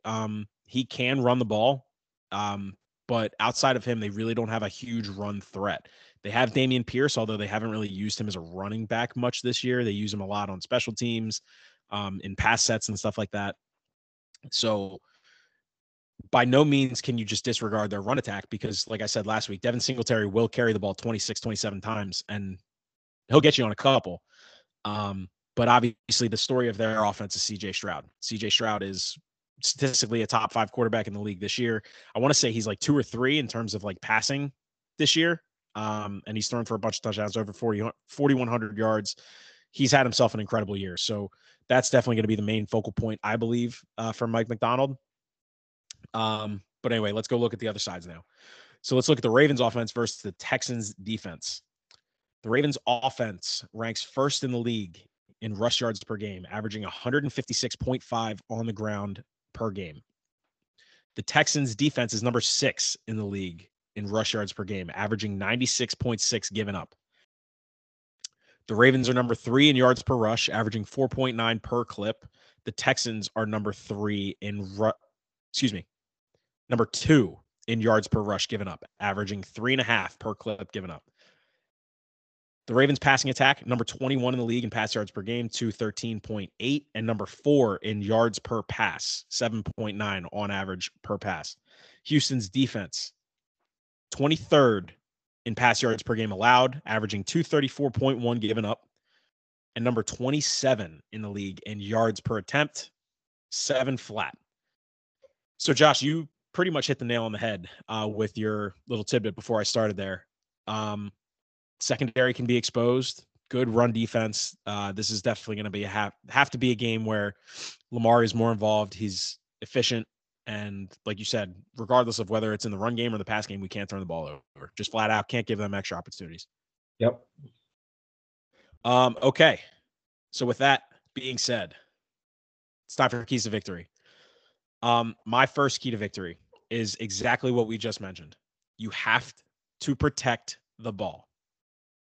He can run the ball, but outside of him, they really don't have a huge run threat. They have Dameon Pierce, although they haven't really used him as a running back much this year. They use him a lot on special teams, in pass sets and stuff like that. So by no means can you just disregard their run attack because, like I said last week, Devin Singletary will carry the ball 26, 27 times, and he'll get you on a couple. But obviously the story of their offense is CJ Stroud. CJ Stroud is statistically a top 5 quarterback in the league this year. I want to say he's like 2 or 3 in terms of like passing this year. And he's thrown for a bunch of touchdowns, over 4,100 yards. He's had himself an incredible year. So that's definitely going to be the main focal point, I believe, for Mike Macdonald. But anyway, let's go look at the other sides now. So let's look at the Ravens offense versus the Texans defense. The Ravens offense ranks 1st in the league in rush yards per game, averaging 156.5 on the ground per game. The Texans defense is number 6 in the league in rush yards per game, averaging 96.6 given up. The Ravens are number 3 in yards per rush, averaging 4.9 per clip. The Texans are number 3 number 2 in yards per rush given up, averaging 3.5 per clip given up. The Ravens passing attack, number 21 in the league in pass yards per game, 213.8, and number 4 in yards per pass, 7.9 on average per pass. Houston's defense, 23rd in pass yards per game allowed, averaging 234.1 given up, and number 27 in the league in yards per attempt, 7 flat. So, Josh, you pretty much hit the nail on the head with your little tidbit before I started there. Secondary can be exposed. Good run defense. This is definitely going to be have to be a game where Lamar is more involved. He's efficient. And like you said, regardless of whether it's in the run game or the pass game, we can't turn the ball over. Just flat out can't give them extra opportunities. Yep. Okay. So with that being said, it's time for keys to victory. My first key to victory is exactly what we just mentioned. You have to protect the ball.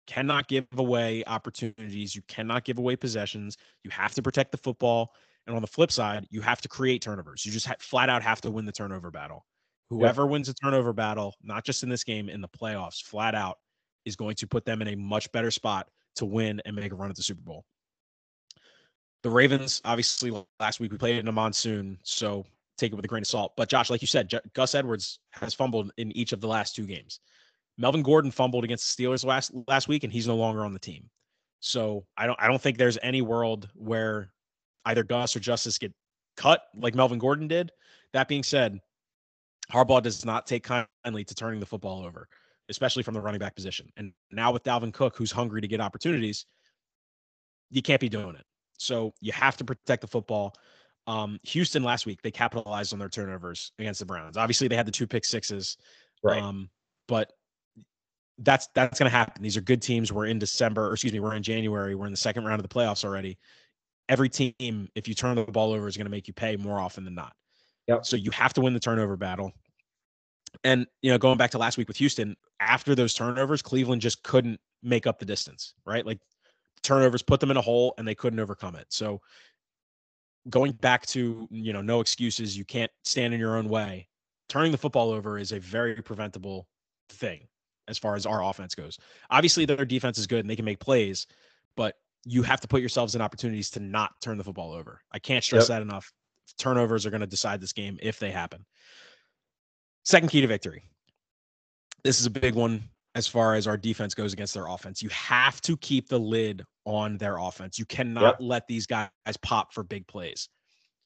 Cannot give away opportunities. You cannot give away possessions. You have to protect the football. And on the flip side, you have to create turnovers. You just flat out have to win the turnover battle. Whoever wins the turnover battle, not just in this game, in the playoffs, flat out, is going to put them in a much better spot to win and make a run at the Super Bowl. The Ravens, obviously, last week we played in a monsoon, so take it with a grain of salt. But Josh, like you said, Gus Edwards has fumbled in each of the last two games. Melvin Gordon fumbled against the Steelers last week, and he's no longer on the team. So I don't think there's any world where either Gus or Justice get cut like Melvin Gordon did. That being said, Harbaugh does not take kindly to turning the football over, especially from the running back position. And now with Dalvin Cook, who's hungry to get opportunities, you can't be doing it. So you have to protect the football. Houston last week, they capitalized on their turnovers against the Browns. Obviously, they had the 2 pick-sixes, right? But that's going to happen. These are good teams. We're in December, or excuse me, we're in January. We're in the second round of the playoffs already. Every team, if you turn the ball over, is going to make you pay more often than not. Yep. So you have to win the turnover battle. And, you know, going back to last week with Houston, after those turnovers, Cleveland just couldn't make up the distance, right? Like, turnovers put them in a hole and they couldn't overcome it. So going back to, you know, no excuses, you can't stand in your own way. Turning the football over is a very preventable thing as far as our offense goes. Obviously, their defense is good and they can make plays, but you have to put yourselves in opportunities to not turn the football over. I can't stress that enough. Turnovers are going to decide this game if they happen. Second key to victory. This is a big one as far as our defense goes against their offense. You have to keep the lid on their offense. You cannot let these guys pop for big plays.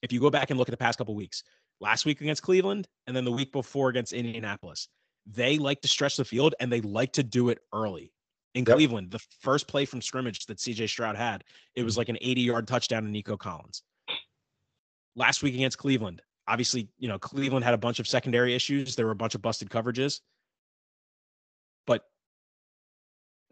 If you go back and look at the past couple of weeks, last week against Cleveland and then the week before against Indianapolis, they like to stretch the field and they like to do it early. In Cleveland, the first play from scrimmage that CJ Stroud had, it was like an 80-yard touchdown to Nico Collins. Last week against Cleveland, obviously, you know, Cleveland had a bunch of secondary issues. There were a bunch of busted coverages. But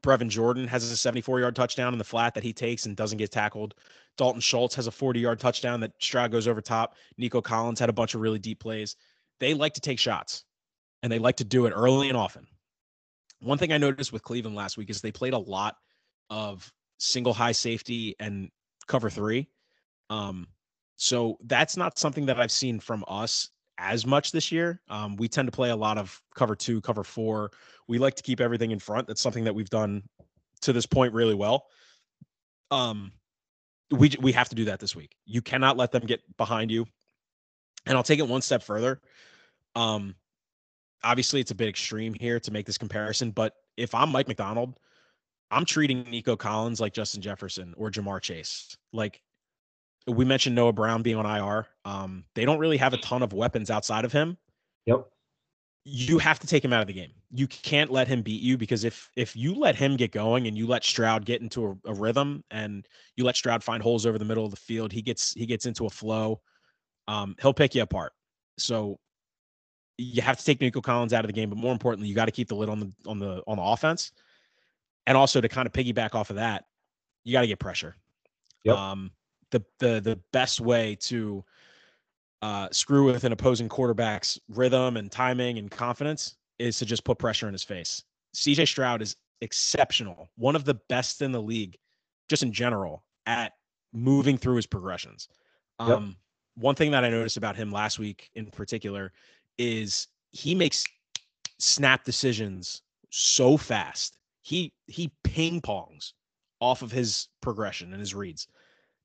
Brevin Jordan has a 74-yard touchdown in the flat that he takes and doesn't get tackled. Dalton Schultz has a 40-yard touchdown that Stroud goes over top. Nico Collins had a bunch of really deep plays. They like to take shots, and they like to do it early and often. One thing I noticed with Cleveland last week is they played a lot of single high safety and cover three. So that's not something that I've seen from us as much this year. We tend to play a lot of cover two, cover four. We like to keep everything in front. That's something that we've done to this point really well. We have to do that this week. You cannot let them get behind you. And I'll take it one step further. Obviously, it's a bit extreme here to make this comparison, but if I'm Mike Macdonald, I'm treating Nico Collins like Justin Jefferson or Jamar Chase. Like, we mentioned Noah Brown being on IR. They don't really have a ton of weapons outside of him. Yep. You have to take him out of the game. You can't let him beat you, because if you let him get going and you let Stroud get into a rhythm and you let Stroud find holes over the middle of the field, he gets into a flow. He'll pick you apart. So you have to take Nico Collins out of the game, but more importantly, you got to keep the lid on the offense. And also, to kind of piggyback off of that, you got to get pressure. Yep. The best way to screw with an opposing quarterback's rhythm and timing and confidence is to just put pressure in his face. CJ Stroud is exceptional, one of the best in the league, just in general, at moving through his progressions. One thing that I noticed about him last week in particular is he makes snap decisions so fast. He ping pongs off of his progression and his reads.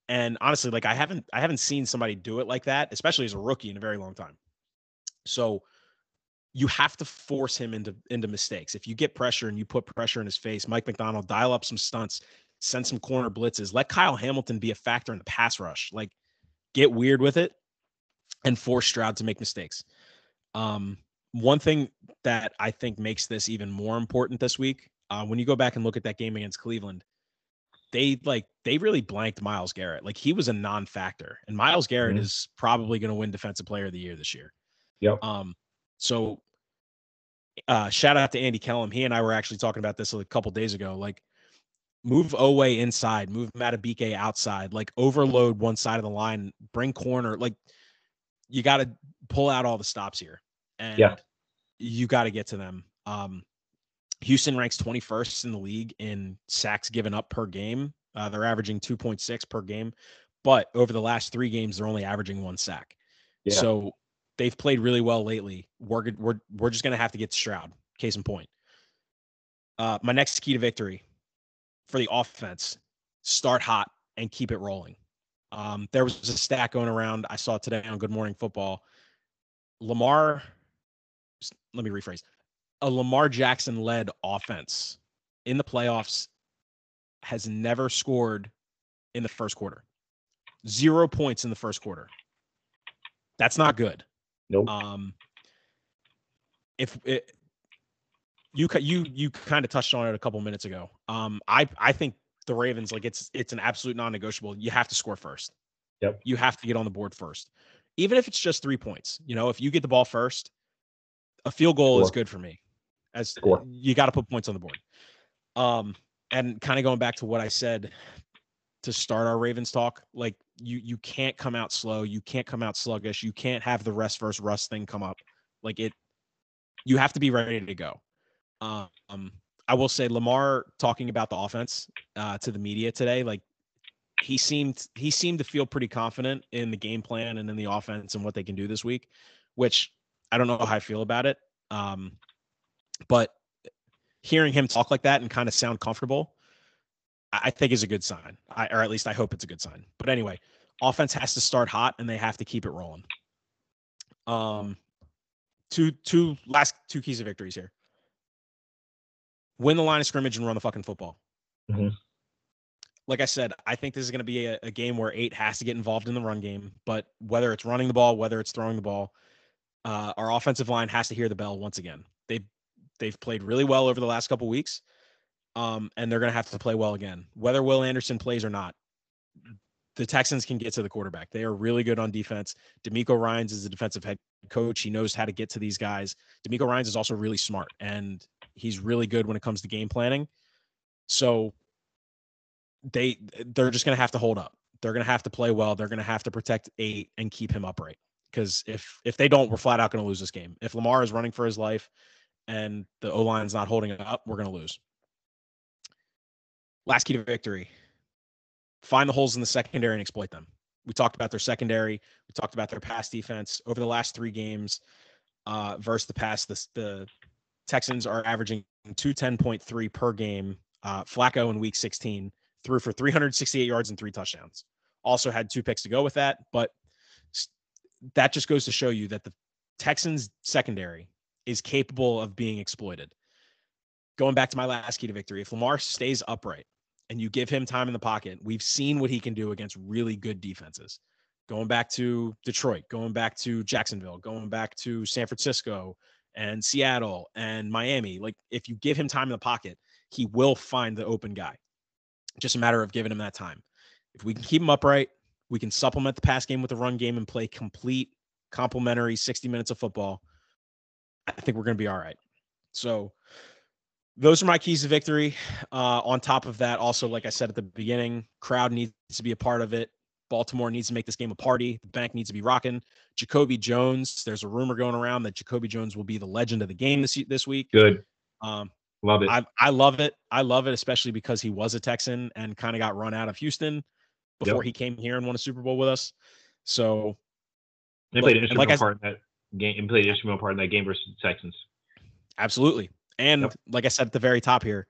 And honestly, like, I haven't seen somebody do it like that, especially as a rookie, in a very long time. So you have to force him into mistakes. If you get pressure and you put pressure in his face, Mike Macdonald, dial up some stunts, send some corner blitzes, let Kyle Hamilton be a factor in the pass rush, like, get weird with it and force Stroud to make mistakes. One thing that I think makes this even more important this week, when you go back and look at that game against Cleveland, they really blanked Myles Garrett. Like, he was a non-factor, and Myles Garrett is probably going to win Defensive Player of the Year this year. Yep. So shout out to Andy Kellum. He and I were actually talking about this a couple days ago. Like, move Owe inside, move Matabike outside, like, overload one side of the line, bring corner. Like, you got to pull out all the stops here, and you got to get to them. Houston ranks 21st in the league in sacks given up per game. They're averaging 2.6 per game, but over the last three games, they're only averaging one sack. Yeah. So they've played really well lately. We're just going to have to get Stroud, case in point. My next key to victory for the offense, start hot and keep it rolling. There was a stat going around I saw today on Good Morning Football. A Lamar Jackson-led offense in the playoffs has never scored in the first quarter. 0 points in the first quarter. That's not good. Nope. You kind of touched on it a couple minutes ago. I think the Ravens, like, it's an absolute non-negotiable. You have to score first. Yep. You have to get on the board first, even if it's just 3 points. You know, if you get the ball first, a field goal is good for me. As you got to put points on the board. And kind of going back to what I said to start our Ravens talk, like you can't come out slow. You can't come out sluggish. You can't have the rest versus rust thing come up. You have to be ready to go. I will say Lamar talking about the offense to the media today, like he seemed to feel pretty confident in the game plan and in the offense and what they can do this week, which I don't know how I feel about it. But hearing him talk like that and kind of sound comfortable, I think is a good sign. Or at least I hope it's a good sign. But anyway, offense has to start hot and they have to keep it rolling. Two keys of victories here. Win the line of scrimmage and run the fucking football. Mm-hmm. Like I said, I think this is going to be a game where 8 has to get involved in the run game, but whether it's running the ball, whether it's throwing the ball, our offensive line has to hear the bell once again. They've played really well over the last couple of weeks, and they're going to have to play well again. Whether Will Anderson plays or not, the Texans can get to the quarterback. They are really good on defense. Demeco Ryans is the defensive head coach. He knows how to get to these guys. Demeco Ryans is also really smart, and he's really good when it comes to game planning. So they're just going to have to hold up. They're going to have to play well. They're going to have to protect 8 and keep him upright. Because if they don't, we're flat out going to lose this game. If Lamar is running for his life and the O-line's not holding it up, we're going to lose. Last key to victory. Find the holes in the secondary and exploit them. We talked about their secondary. We talked about their pass defense. Over the last three games versus the pass, the Texans are averaging 210.3 per game. Flacco in Week 16 threw for 368 yards and 3 touchdowns. Also had 2 picks to go with that, but that just goes to show you that the Texans secondary is capable of being exploited. Going back to my last key to victory, if Lamar stays upright and you give him time in the pocket, we've seen what he can do against really good defenses. Going back to Detroit, going back to Jacksonville, going back to San Francisco and Seattle and Miami. Like, if you give him time in the pocket, he will find the open guy. Just a matter of giving him that time. If we can keep him upright, we can supplement the pass game with the run game and play complete, complementary 60 minutes of football. I think we're going to be all right. So those are my keys to victory. On top of that, also, like I said at the beginning, crowd needs to be a part of it. Baltimore needs to make this game a party. The bank needs to be rocking. Jacoby Jones, there's a rumor going around that Jacoby Jones will be the legend of the game this week. Good. Love it. I love it. I love it, especially because he was a Texan and kind of got run out of Houston before he came here and won a Super Bowl with us. So they played an instrumental part in that game and played an instrumental part in that game versus the Texans. Absolutely. And like I said at the very top here,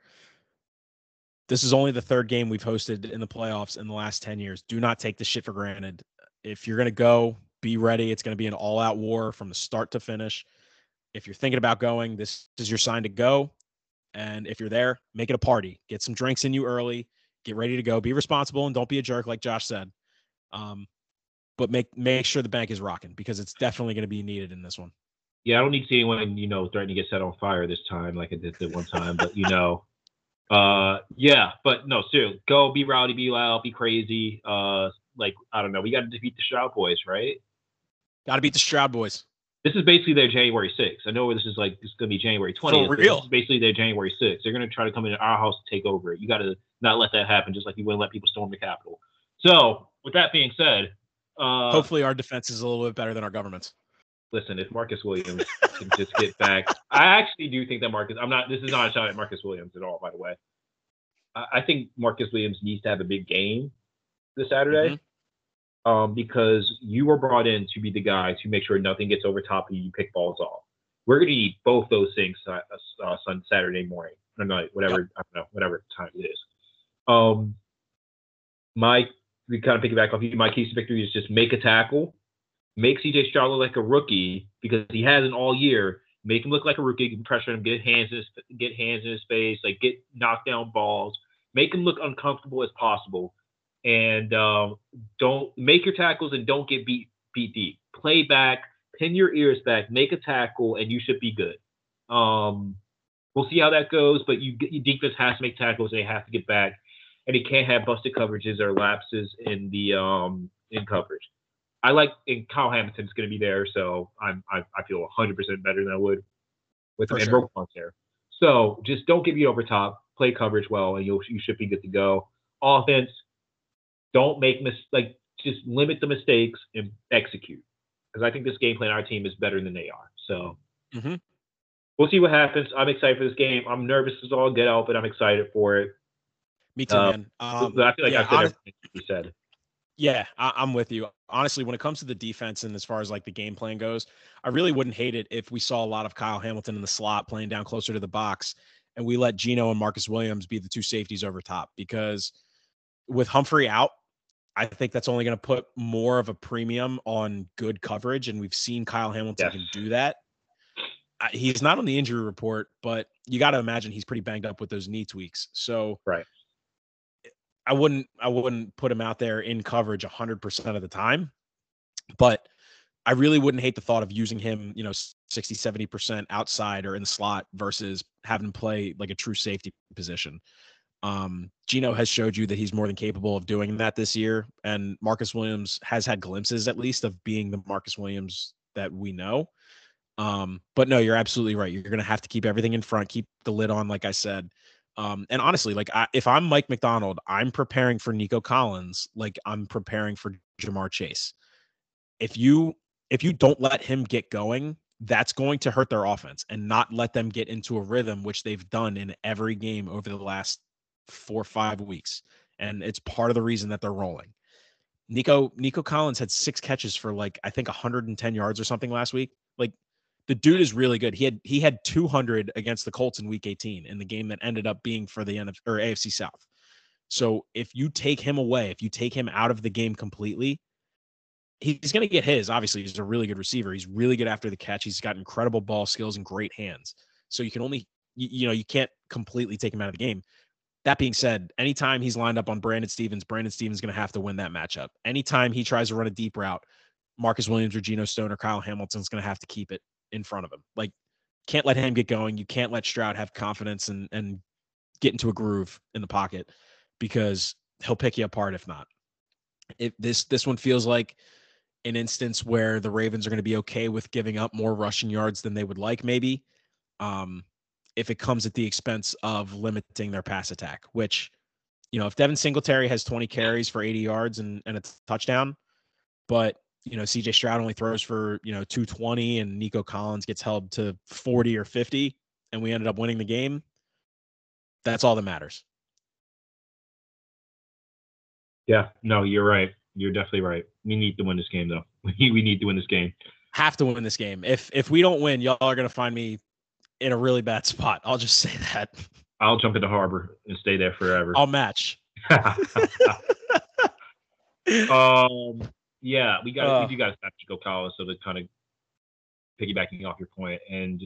this is only the third game we've hosted in the playoffs in the last 10 years. Do not take this shit for granted. If you're going to go, be ready. It's going to be an all-out war from the start to finish. If you're thinking about going, this is your sign to go. And if you're there, make it a party. Get some drinks in you early. Get ready to go. Be responsible and don't be a jerk, like Josh said. But make sure the bank is rocking, because it's definitely going to be needed in this one. Yeah, I don't need to see anyone, threatening to get set on fire this time like I did the one time. But, But no, seriously, go be rowdy, be loud, be crazy. I don't know. We got to defeat the Stroud boys, right? Got to beat the Stroud boys. This is basically their January 6th. I know this is going to be January 20th. For real. This is basically their January 6th. They're going to try to come into our house and take over it. You got to not let that happen, just like you wouldn't let people storm the Capitol. So with that being said, Hopefully our defense is a little bit better than our government's. Listen, if Marcus Williams can just get back, I actually do think that this is not a shot at Marcus Williams at all, by the way. I think Marcus Williams needs to have a big game this Saturday, because you were brought in to be the guy to make sure nothing gets over top and you pick balls off. We're going to need both those things on Saturday morning or night, whatever, I don't know, whatever time it is. We kind of piggyback off you. My keys to victory is just make a tackle, make CJ Stroud look like a rookie because he hasn't all year. Make him look like a rookie, pressure him, get hands in his face, like get knockdown balls, make him look uncomfortable as possible, and don't make your tackles and don't get beat deep. Play back, pin your ears back, make a tackle, and you should be good. We'll see how that goes, but your defense has to make tackles. They have to get back, and he can't have busted coverages or lapses in the in coverage. And Kyle Hamilton's going to be there, so I feel 100% better than I would with him. Sure. And Roquan's there. So just don't get beat over top. Play coverage well, and you should be good to go. Offense, don't make mistakes. Like, just limit the mistakes and execute. Because I think this game plan, our team is better than they are. So we'll see what happens. I'm excited for this game. I'm nervous as all get out, but I'm excited for it. Me too, man. I feel like I said everything you said. Yeah, I'm with you. Honestly, when it comes to the defense and as far as like the game plan goes, I really wouldn't hate it if we saw a lot of Kyle Hamilton in the slot playing down closer to the box and we let Geno and Marcus Williams be the two safeties over top, because with Humphrey out, I think that's only going to put more of a premium on good coverage. And we've seen Kyle Hamilton can do that. He's not on the injury report, but you got to imagine he's pretty banged up with those knee tweaks. So, right. I wouldn't put him out there in coverage 100% of the time, but I really wouldn't hate the thought of using him, 60, 70% outside or in the slot versus having him play like a true safety position. Geno has showed you that he's more than capable of doing that this year. And Marcus Williams has had glimpses at least of being the Marcus Williams that we know. But no, you're absolutely right. You're going to have to keep everything in front, keep the lid on, like I said. And honestly, like if I'm Mike Macdonald, I'm preparing for Nico Collins, like I'm preparing for Jamar Chase. If you don't let him get going, that's going to hurt their offense and not let them get into a rhythm, which they've done in every game over the last 4 or 5 weeks. And it's part of the reason that they're rolling. Nico Collins had 6 catches for like, I think 110 yards or something last week. Like, the dude is really good. He had 200 against the Colts in Week 18 in the game that ended up being for the AFC South. So if you take him away, if you take him out of the game completely, he's going to get his. Obviously, he's a really good receiver. He's really good after the catch. He's got incredible ball skills and great hands. So you can only, you can't completely take him out of the game. That being said, anytime he's lined up on Brandon Stevens is going to have to win that matchup. Anytime he tries to run a deep route, Marcus Williams or Geno Stone or Kyle Hamilton is going to have to keep it in front of him. Like, can't let him get going. You can't let Stroud have confidence and get into a groove in the pocket, because he'll pick you apart if not. If this one feels like an instance where the Ravens are going to be okay with giving up more rushing yards than they would like, maybe, if it comes at the expense of limiting their pass attack, which, if Devin Singletary has 20 carries for 80 yards and a touchdown, but CJ Stroud only throws for, 220 and Nico Collins gets held to 40 or 50 and we ended up winning the game, that's all that matters. Yeah, no, you're right. You're definitely right. We need to win this game, though. We need to win this game. Have to win this game. If we don't win, y'all are going to find me in a really bad spot. I'll just say that. I'll jump into Harbor and stay there forever. I'll match. Yeah, we got to stop Nico Collins. So that kind of piggybacking off your point, and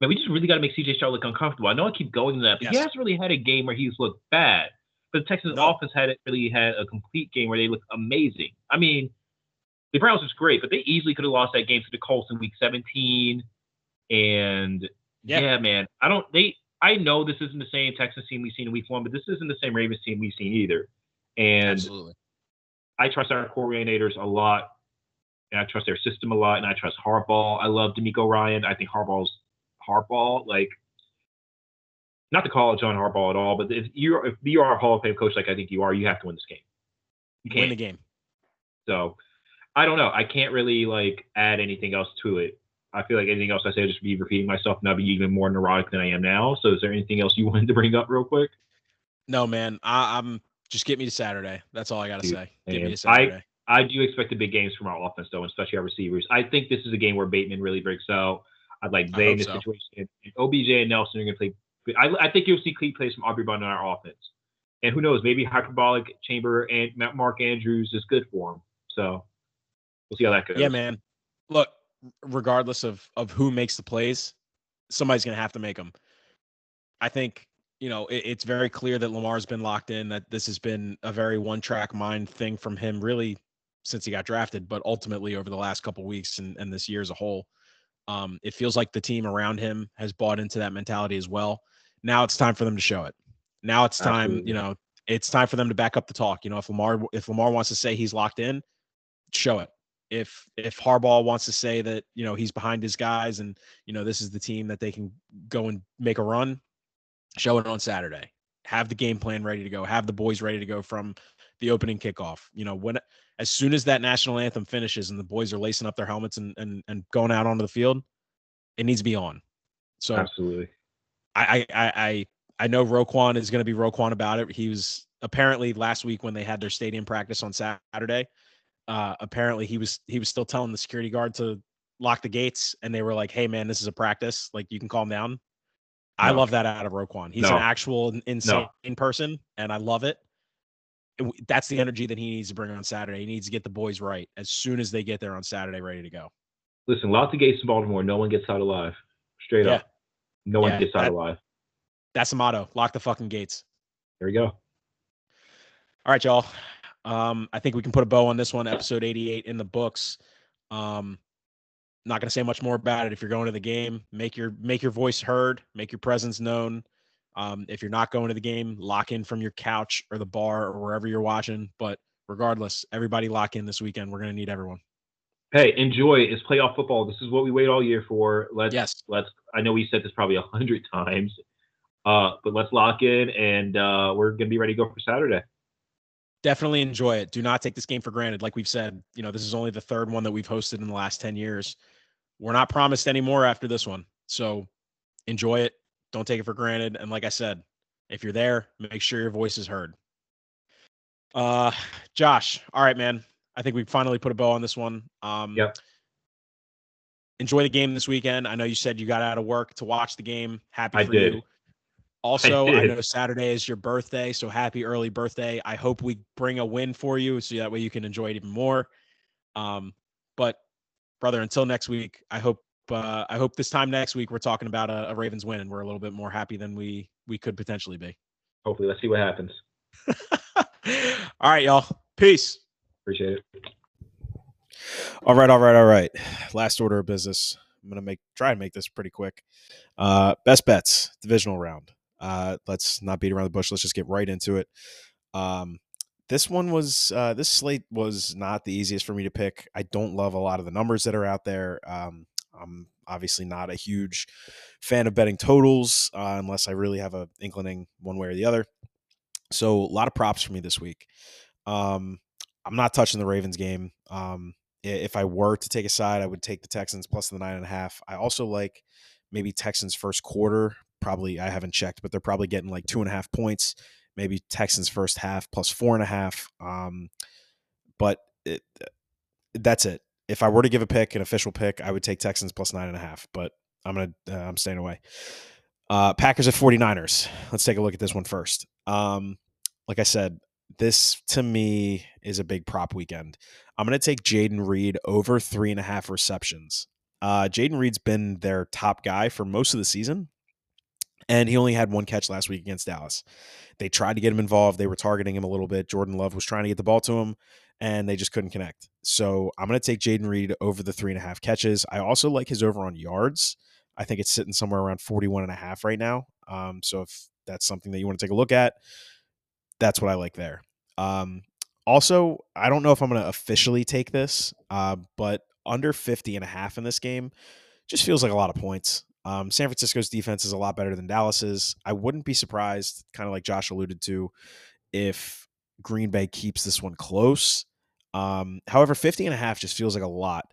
man, we just really got to make CJ Stroud look uncomfortable. I know I keep going to that, but he hasn't really had a game where he's looked bad. But the Texans offense hadn't really had a complete game where they looked amazing. I mean, the Browns was great, but they easily could have lost that game to the Colts in Week 17. And man, I know this isn't the same Texans team we've seen in Week 1, but this isn't the same Ravens team we've seen either. And absolutely. I trust our coordinators a lot, and I trust their system a lot, and I trust Harbaugh. I love Demeco Ryans. I think Harbaugh's like, not to call John Harbaugh at all, but if you are a Hall of Fame coach like I think you are, you have to win this game. You can't win the game. So I don't know. I can't really like add anything else to it. I feel like anything else I say would just be repeating myself, and I'd be even more neurotic than I am now. So is there anything else you wanted to bring up real quick? No, man. I'm just get me to Saturday. That's all I got to say. Get me to Saturday. I do expect the big games from our offense, though, and especially our receivers. I think this is a game where Bateman really breaks out. I'd like Zay in this situation. OBJ and Nelson are going to play. I think you'll see Cleet plays from Aubrey Bun on our offense. And who knows, maybe Hyperbolic Chamber and Mark Andrews is good for him. So we'll see how that goes. Yeah, man. Look, regardless of who makes the plays, somebody's going to have to make them. I think, you know, it's very clear that Lamar's been locked in, that this has been a very one-track mind thing from him really since he got drafted, but ultimately over the last couple of weeks and this year as a whole. It feels like the team around him has bought into that mentality as well. Now it's time for them to show it. Now it's time, you know, it's time for them to back up the talk. You know, if Lamar wants to say he's locked in, show it. If Harbaugh wants to say that, you know, he's behind his guys and, you know, this is the team that they can go and make a run, show it on Saturday. Have the game plan ready to go. Have the boys ready to go from the opening kickoff. You know, when as soon as that national anthem finishes and the boys are lacing up their helmets and going out onto the field, it needs to be on. So absolutely. I know Roquan is going to be Roquan about it. He was apparently last week when they had their stadium practice on Saturday. Apparently he was still telling the security guard to lock the gates, and they were like, "Hey man, this is a practice. Like you can calm down." No. I love that out of Roquan. He's an actual insane person, and I love it. That's the energy that he needs to bring on Saturday. He needs to get the boys right as soon as they get there on Saturday, ready to go. Listen, lock the gates in Baltimore. No one gets out alive. Straight up, no one gets out alive. That's the motto. Lock the fucking gates. There we go. All right, y'all. I think we can put a bow on this one. Episode 88 in the books. Not going to say much more about it. If you're going to the game, make your voice heard, make your presence known. If you're not going to the game, lock in from your couch or the bar or wherever you're watching. But regardless, everybody lock in this weekend. We're going to need everyone. Hey, enjoy. It's playoff football. This is what we wait all year for. Let's. I know we said this probably 100 times. But let's lock in, and we're going to be ready to go for Saturday. Definitely enjoy it. Do not take this game for granted. Like we've said, you know, this is only the third one that we've hosted in the last 10 years. We're not promised any more after this one. So enjoy it. Don't take it for granted. And like I said, if you're there, make sure your voice is heard. Josh, all right, man. I think we finally put a bow on this one. Yep. Enjoy the game this weekend. I know you said you got out of work to watch the game. Happy for you. Also, I know Saturday is your birthday, so happy early birthday. I hope we bring a win for you so that way you can enjoy it even more. But, brother, until next week, I hope this time next week we're talking about a Ravens win and we're a little bit more happy than we could potentially be. Hopefully. Let's see what happens. All right, y'all. Peace. Appreciate it. All right. Last order of business. I'm going to try and make this pretty quick. Best bets, divisional round. Let's not beat around the bush. Let's just get right into it. This slate was not the easiest for me to pick. I don't love a lot of the numbers that are out there. I'm obviously not a huge fan of betting totals unless I really have an inclining one way or the other. So a lot of props for me this week. I'm not touching the Ravens game. If I were to take a side, I would take the Texans plus the 9.5. I also like maybe Texans first quarter. Probably, I haven't checked, but they're probably getting like 2.5 points. Maybe Texans first half plus 4.5. That's it. If I were to give a pick, an official pick, I would take Texans plus 9.5. But I'm staying away. Packers at 49ers. Let's take a look at this one first. Like I said, this to me is a big prop weekend. I'm going to take Jaden Reed over 3.5 receptions. Jaden Reed's been their top guy for most of the season, and he only had one catch last week against Dallas. They tried to get him involved. They were targeting him a little bit. Jordan Love was trying to get the ball to him, and they just couldn't connect. So I'm going to take Jaden Reed over the 3.5 catches. I also like his over on yards. I think it's sitting somewhere around 41.5 right now. So if that's something that you want to take a look at, that's what I like there. Also, I don't know if I'm going to officially take this, but under 50.5 in this game just feels like a lot of points. San Francisco's defense is a lot better than Dallas's. I wouldn't be surprised, kind of like Josh alluded to, if Green Bay keeps this one close. However, 50.5 just feels like a lot.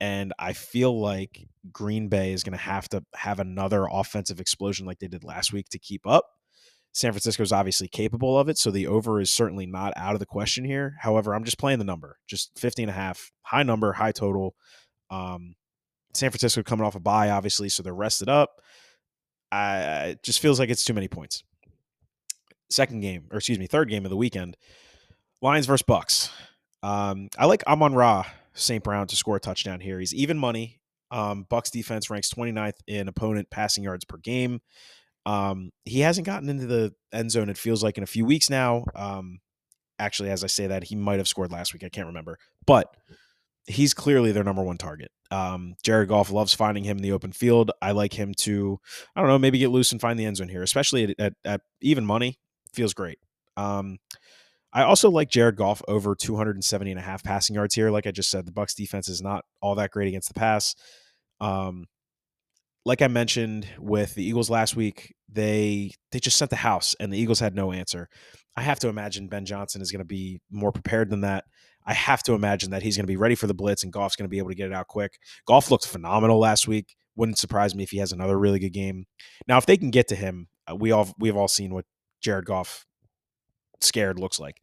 And I feel like Green Bay is going to have another offensive explosion like they did last week to keep up. San Francisco is obviously capable of it, so the over is certainly not out of the question here. However, I'm just playing the number, just 50.5, high number, high total. San Francisco coming off a bye, obviously, so they're rested up. It just feels like it's too many points. Third game of the weekend, Lions versus Bucks. I like Amon-Ra St. Brown to score a touchdown here. He's even money. Bucks defense ranks 29th in opponent passing yards per game. He hasn't gotten into the end zone, it feels like, in a few weeks now. Actually, as I say that, he might have scored last week. I can't remember. But he's clearly their number one target. Jared Goff loves finding him in the open field. I like him to, I don't know, maybe get loose and find the end zone here, especially at even money. Feels great. I also like Jared Goff over 270.5 passing yards here. Like I just said, the Bucs defense is not all that great against the pass. Like I mentioned with the Eagles last week, they just sent the house, and the Eagles had no answer. I have to imagine Ben Johnson is going to be more prepared than that. I have to imagine that he's going to be ready for the blitz, and Goff's going to be able to get it out quick. Goff looked phenomenal last week. Wouldn't surprise me if he has another really good game. Now, if they can get to him, we've all seen what Jared Goff scared looks like.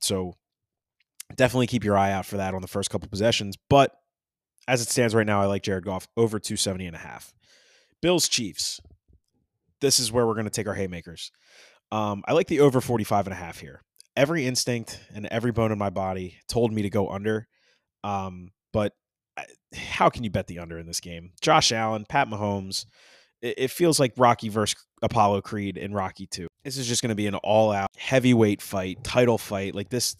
So definitely keep your eye out for that on the first couple possessions. But as it stands right now, I like Jared Goff over 270.5. Bills Chiefs. This is where we're going to take our haymakers. I like the over 45.5 here. Every instinct and every bone in my body told me to go under. But how can you bet the under in this game? Josh Allen, Pat Mahomes. It feels like Rocky versus Apollo Creed in Rocky 2. This is just going to be an all-out heavyweight fight, title fight. Like this,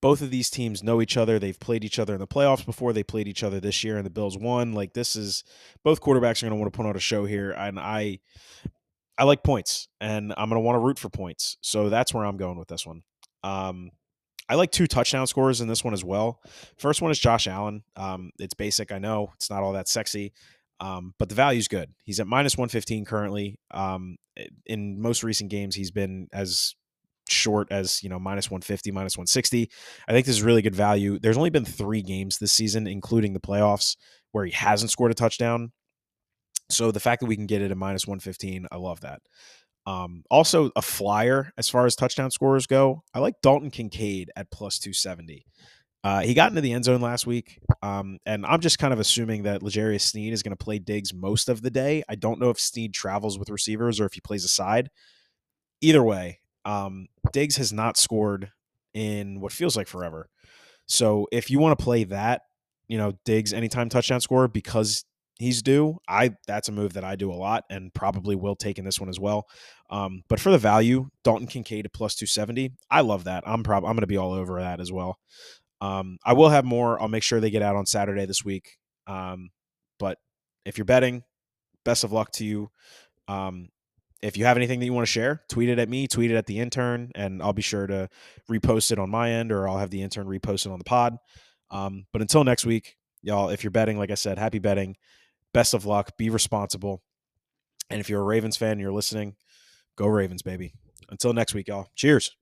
both of these teams know each other. They've played each other in the playoffs before. They played each other this year, and the Bills won. Like this is, both quarterbacks are going to want to put on a show here, and I like points, and I'm going to want to root for points. So that's where I'm going with this one. I like two touchdown scorers in this one as well. First one is Josh Allen. It's basic, I know. It's not all that sexy. But the value's good. He's at -115 currently. In most recent games, he's been as short as, -150, -160. I think this is really good value. There's only been 3 games this season, including the playoffs, where he hasn't scored a touchdown. So the fact that we can get it at -115, I love that. Also a flyer as far as touchdown scorers go. I like Dalton Kincaid at +270. He got into the end zone last week, and I'm just kind of assuming that L'Jarius Sneed is going to play Diggs most of the day. I don't know if Sneed travels with receivers or if he plays a side. Either way, Diggs has not scored in what feels like forever. So if you want to play that, Diggs anytime touchdown scorer because he's due, that's a move that I do a lot and probably will take in this one as well. But for the value, Dalton Kincaid at +270, I love that. I'm going to be all over that as well. I will have more. I'll make sure they get out on Saturday this week. But if you're betting, best of luck to you. If you have anything that you want to share, tweet it at me, tweet it at the intern, and I'll be sure to repost it on my end, or I'll have the intern repost it on the pod. But until next week, y'all, if you're betting, like I said, happy betting. Best of luck. Be responsible. And if you're a Ravens fan and you're listening, go Ravens, baby. Until next week, y'all. Cheers.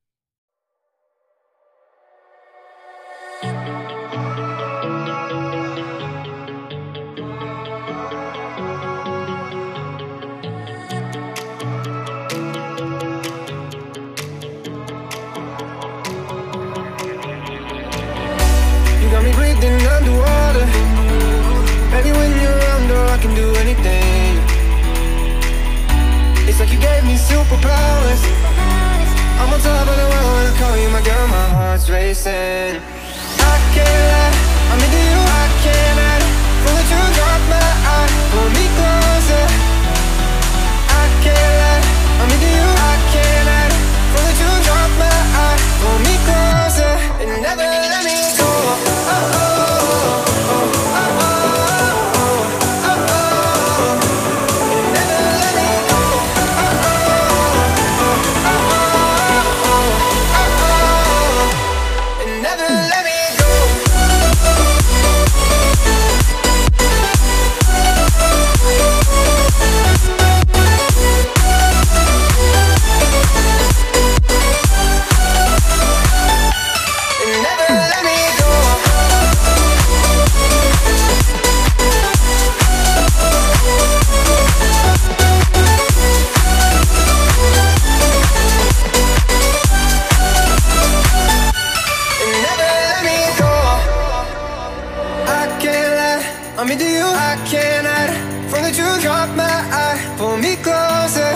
You gave me superpowers. I'm on top of the world when I call you my girl. My heart's racing. I can't lie, I'm into you. I can't hide from the truth of my eye. Pull me closer. I can't lie, I'm into you. I can't hide from the truth of my eye. Pull me closer and never let me go. Oh, oh. Let me go. to you I can't hide from the truth. Drop my eye, pull me closer.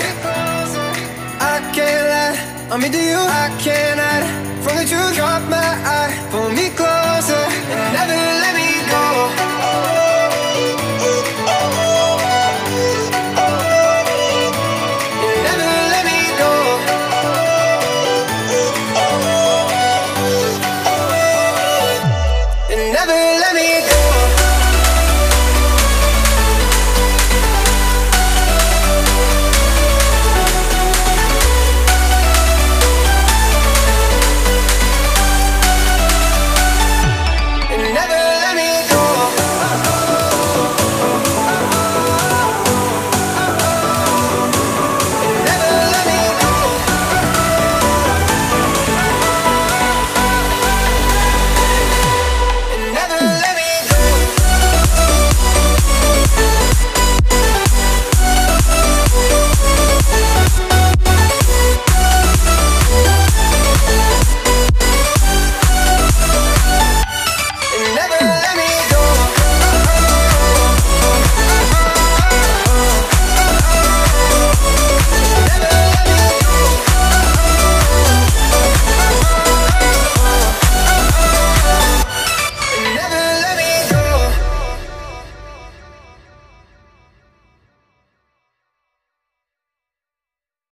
I can't lie, I'm into you. I can't hide from the truth. Drop my eye, pull me closer, and never let me go.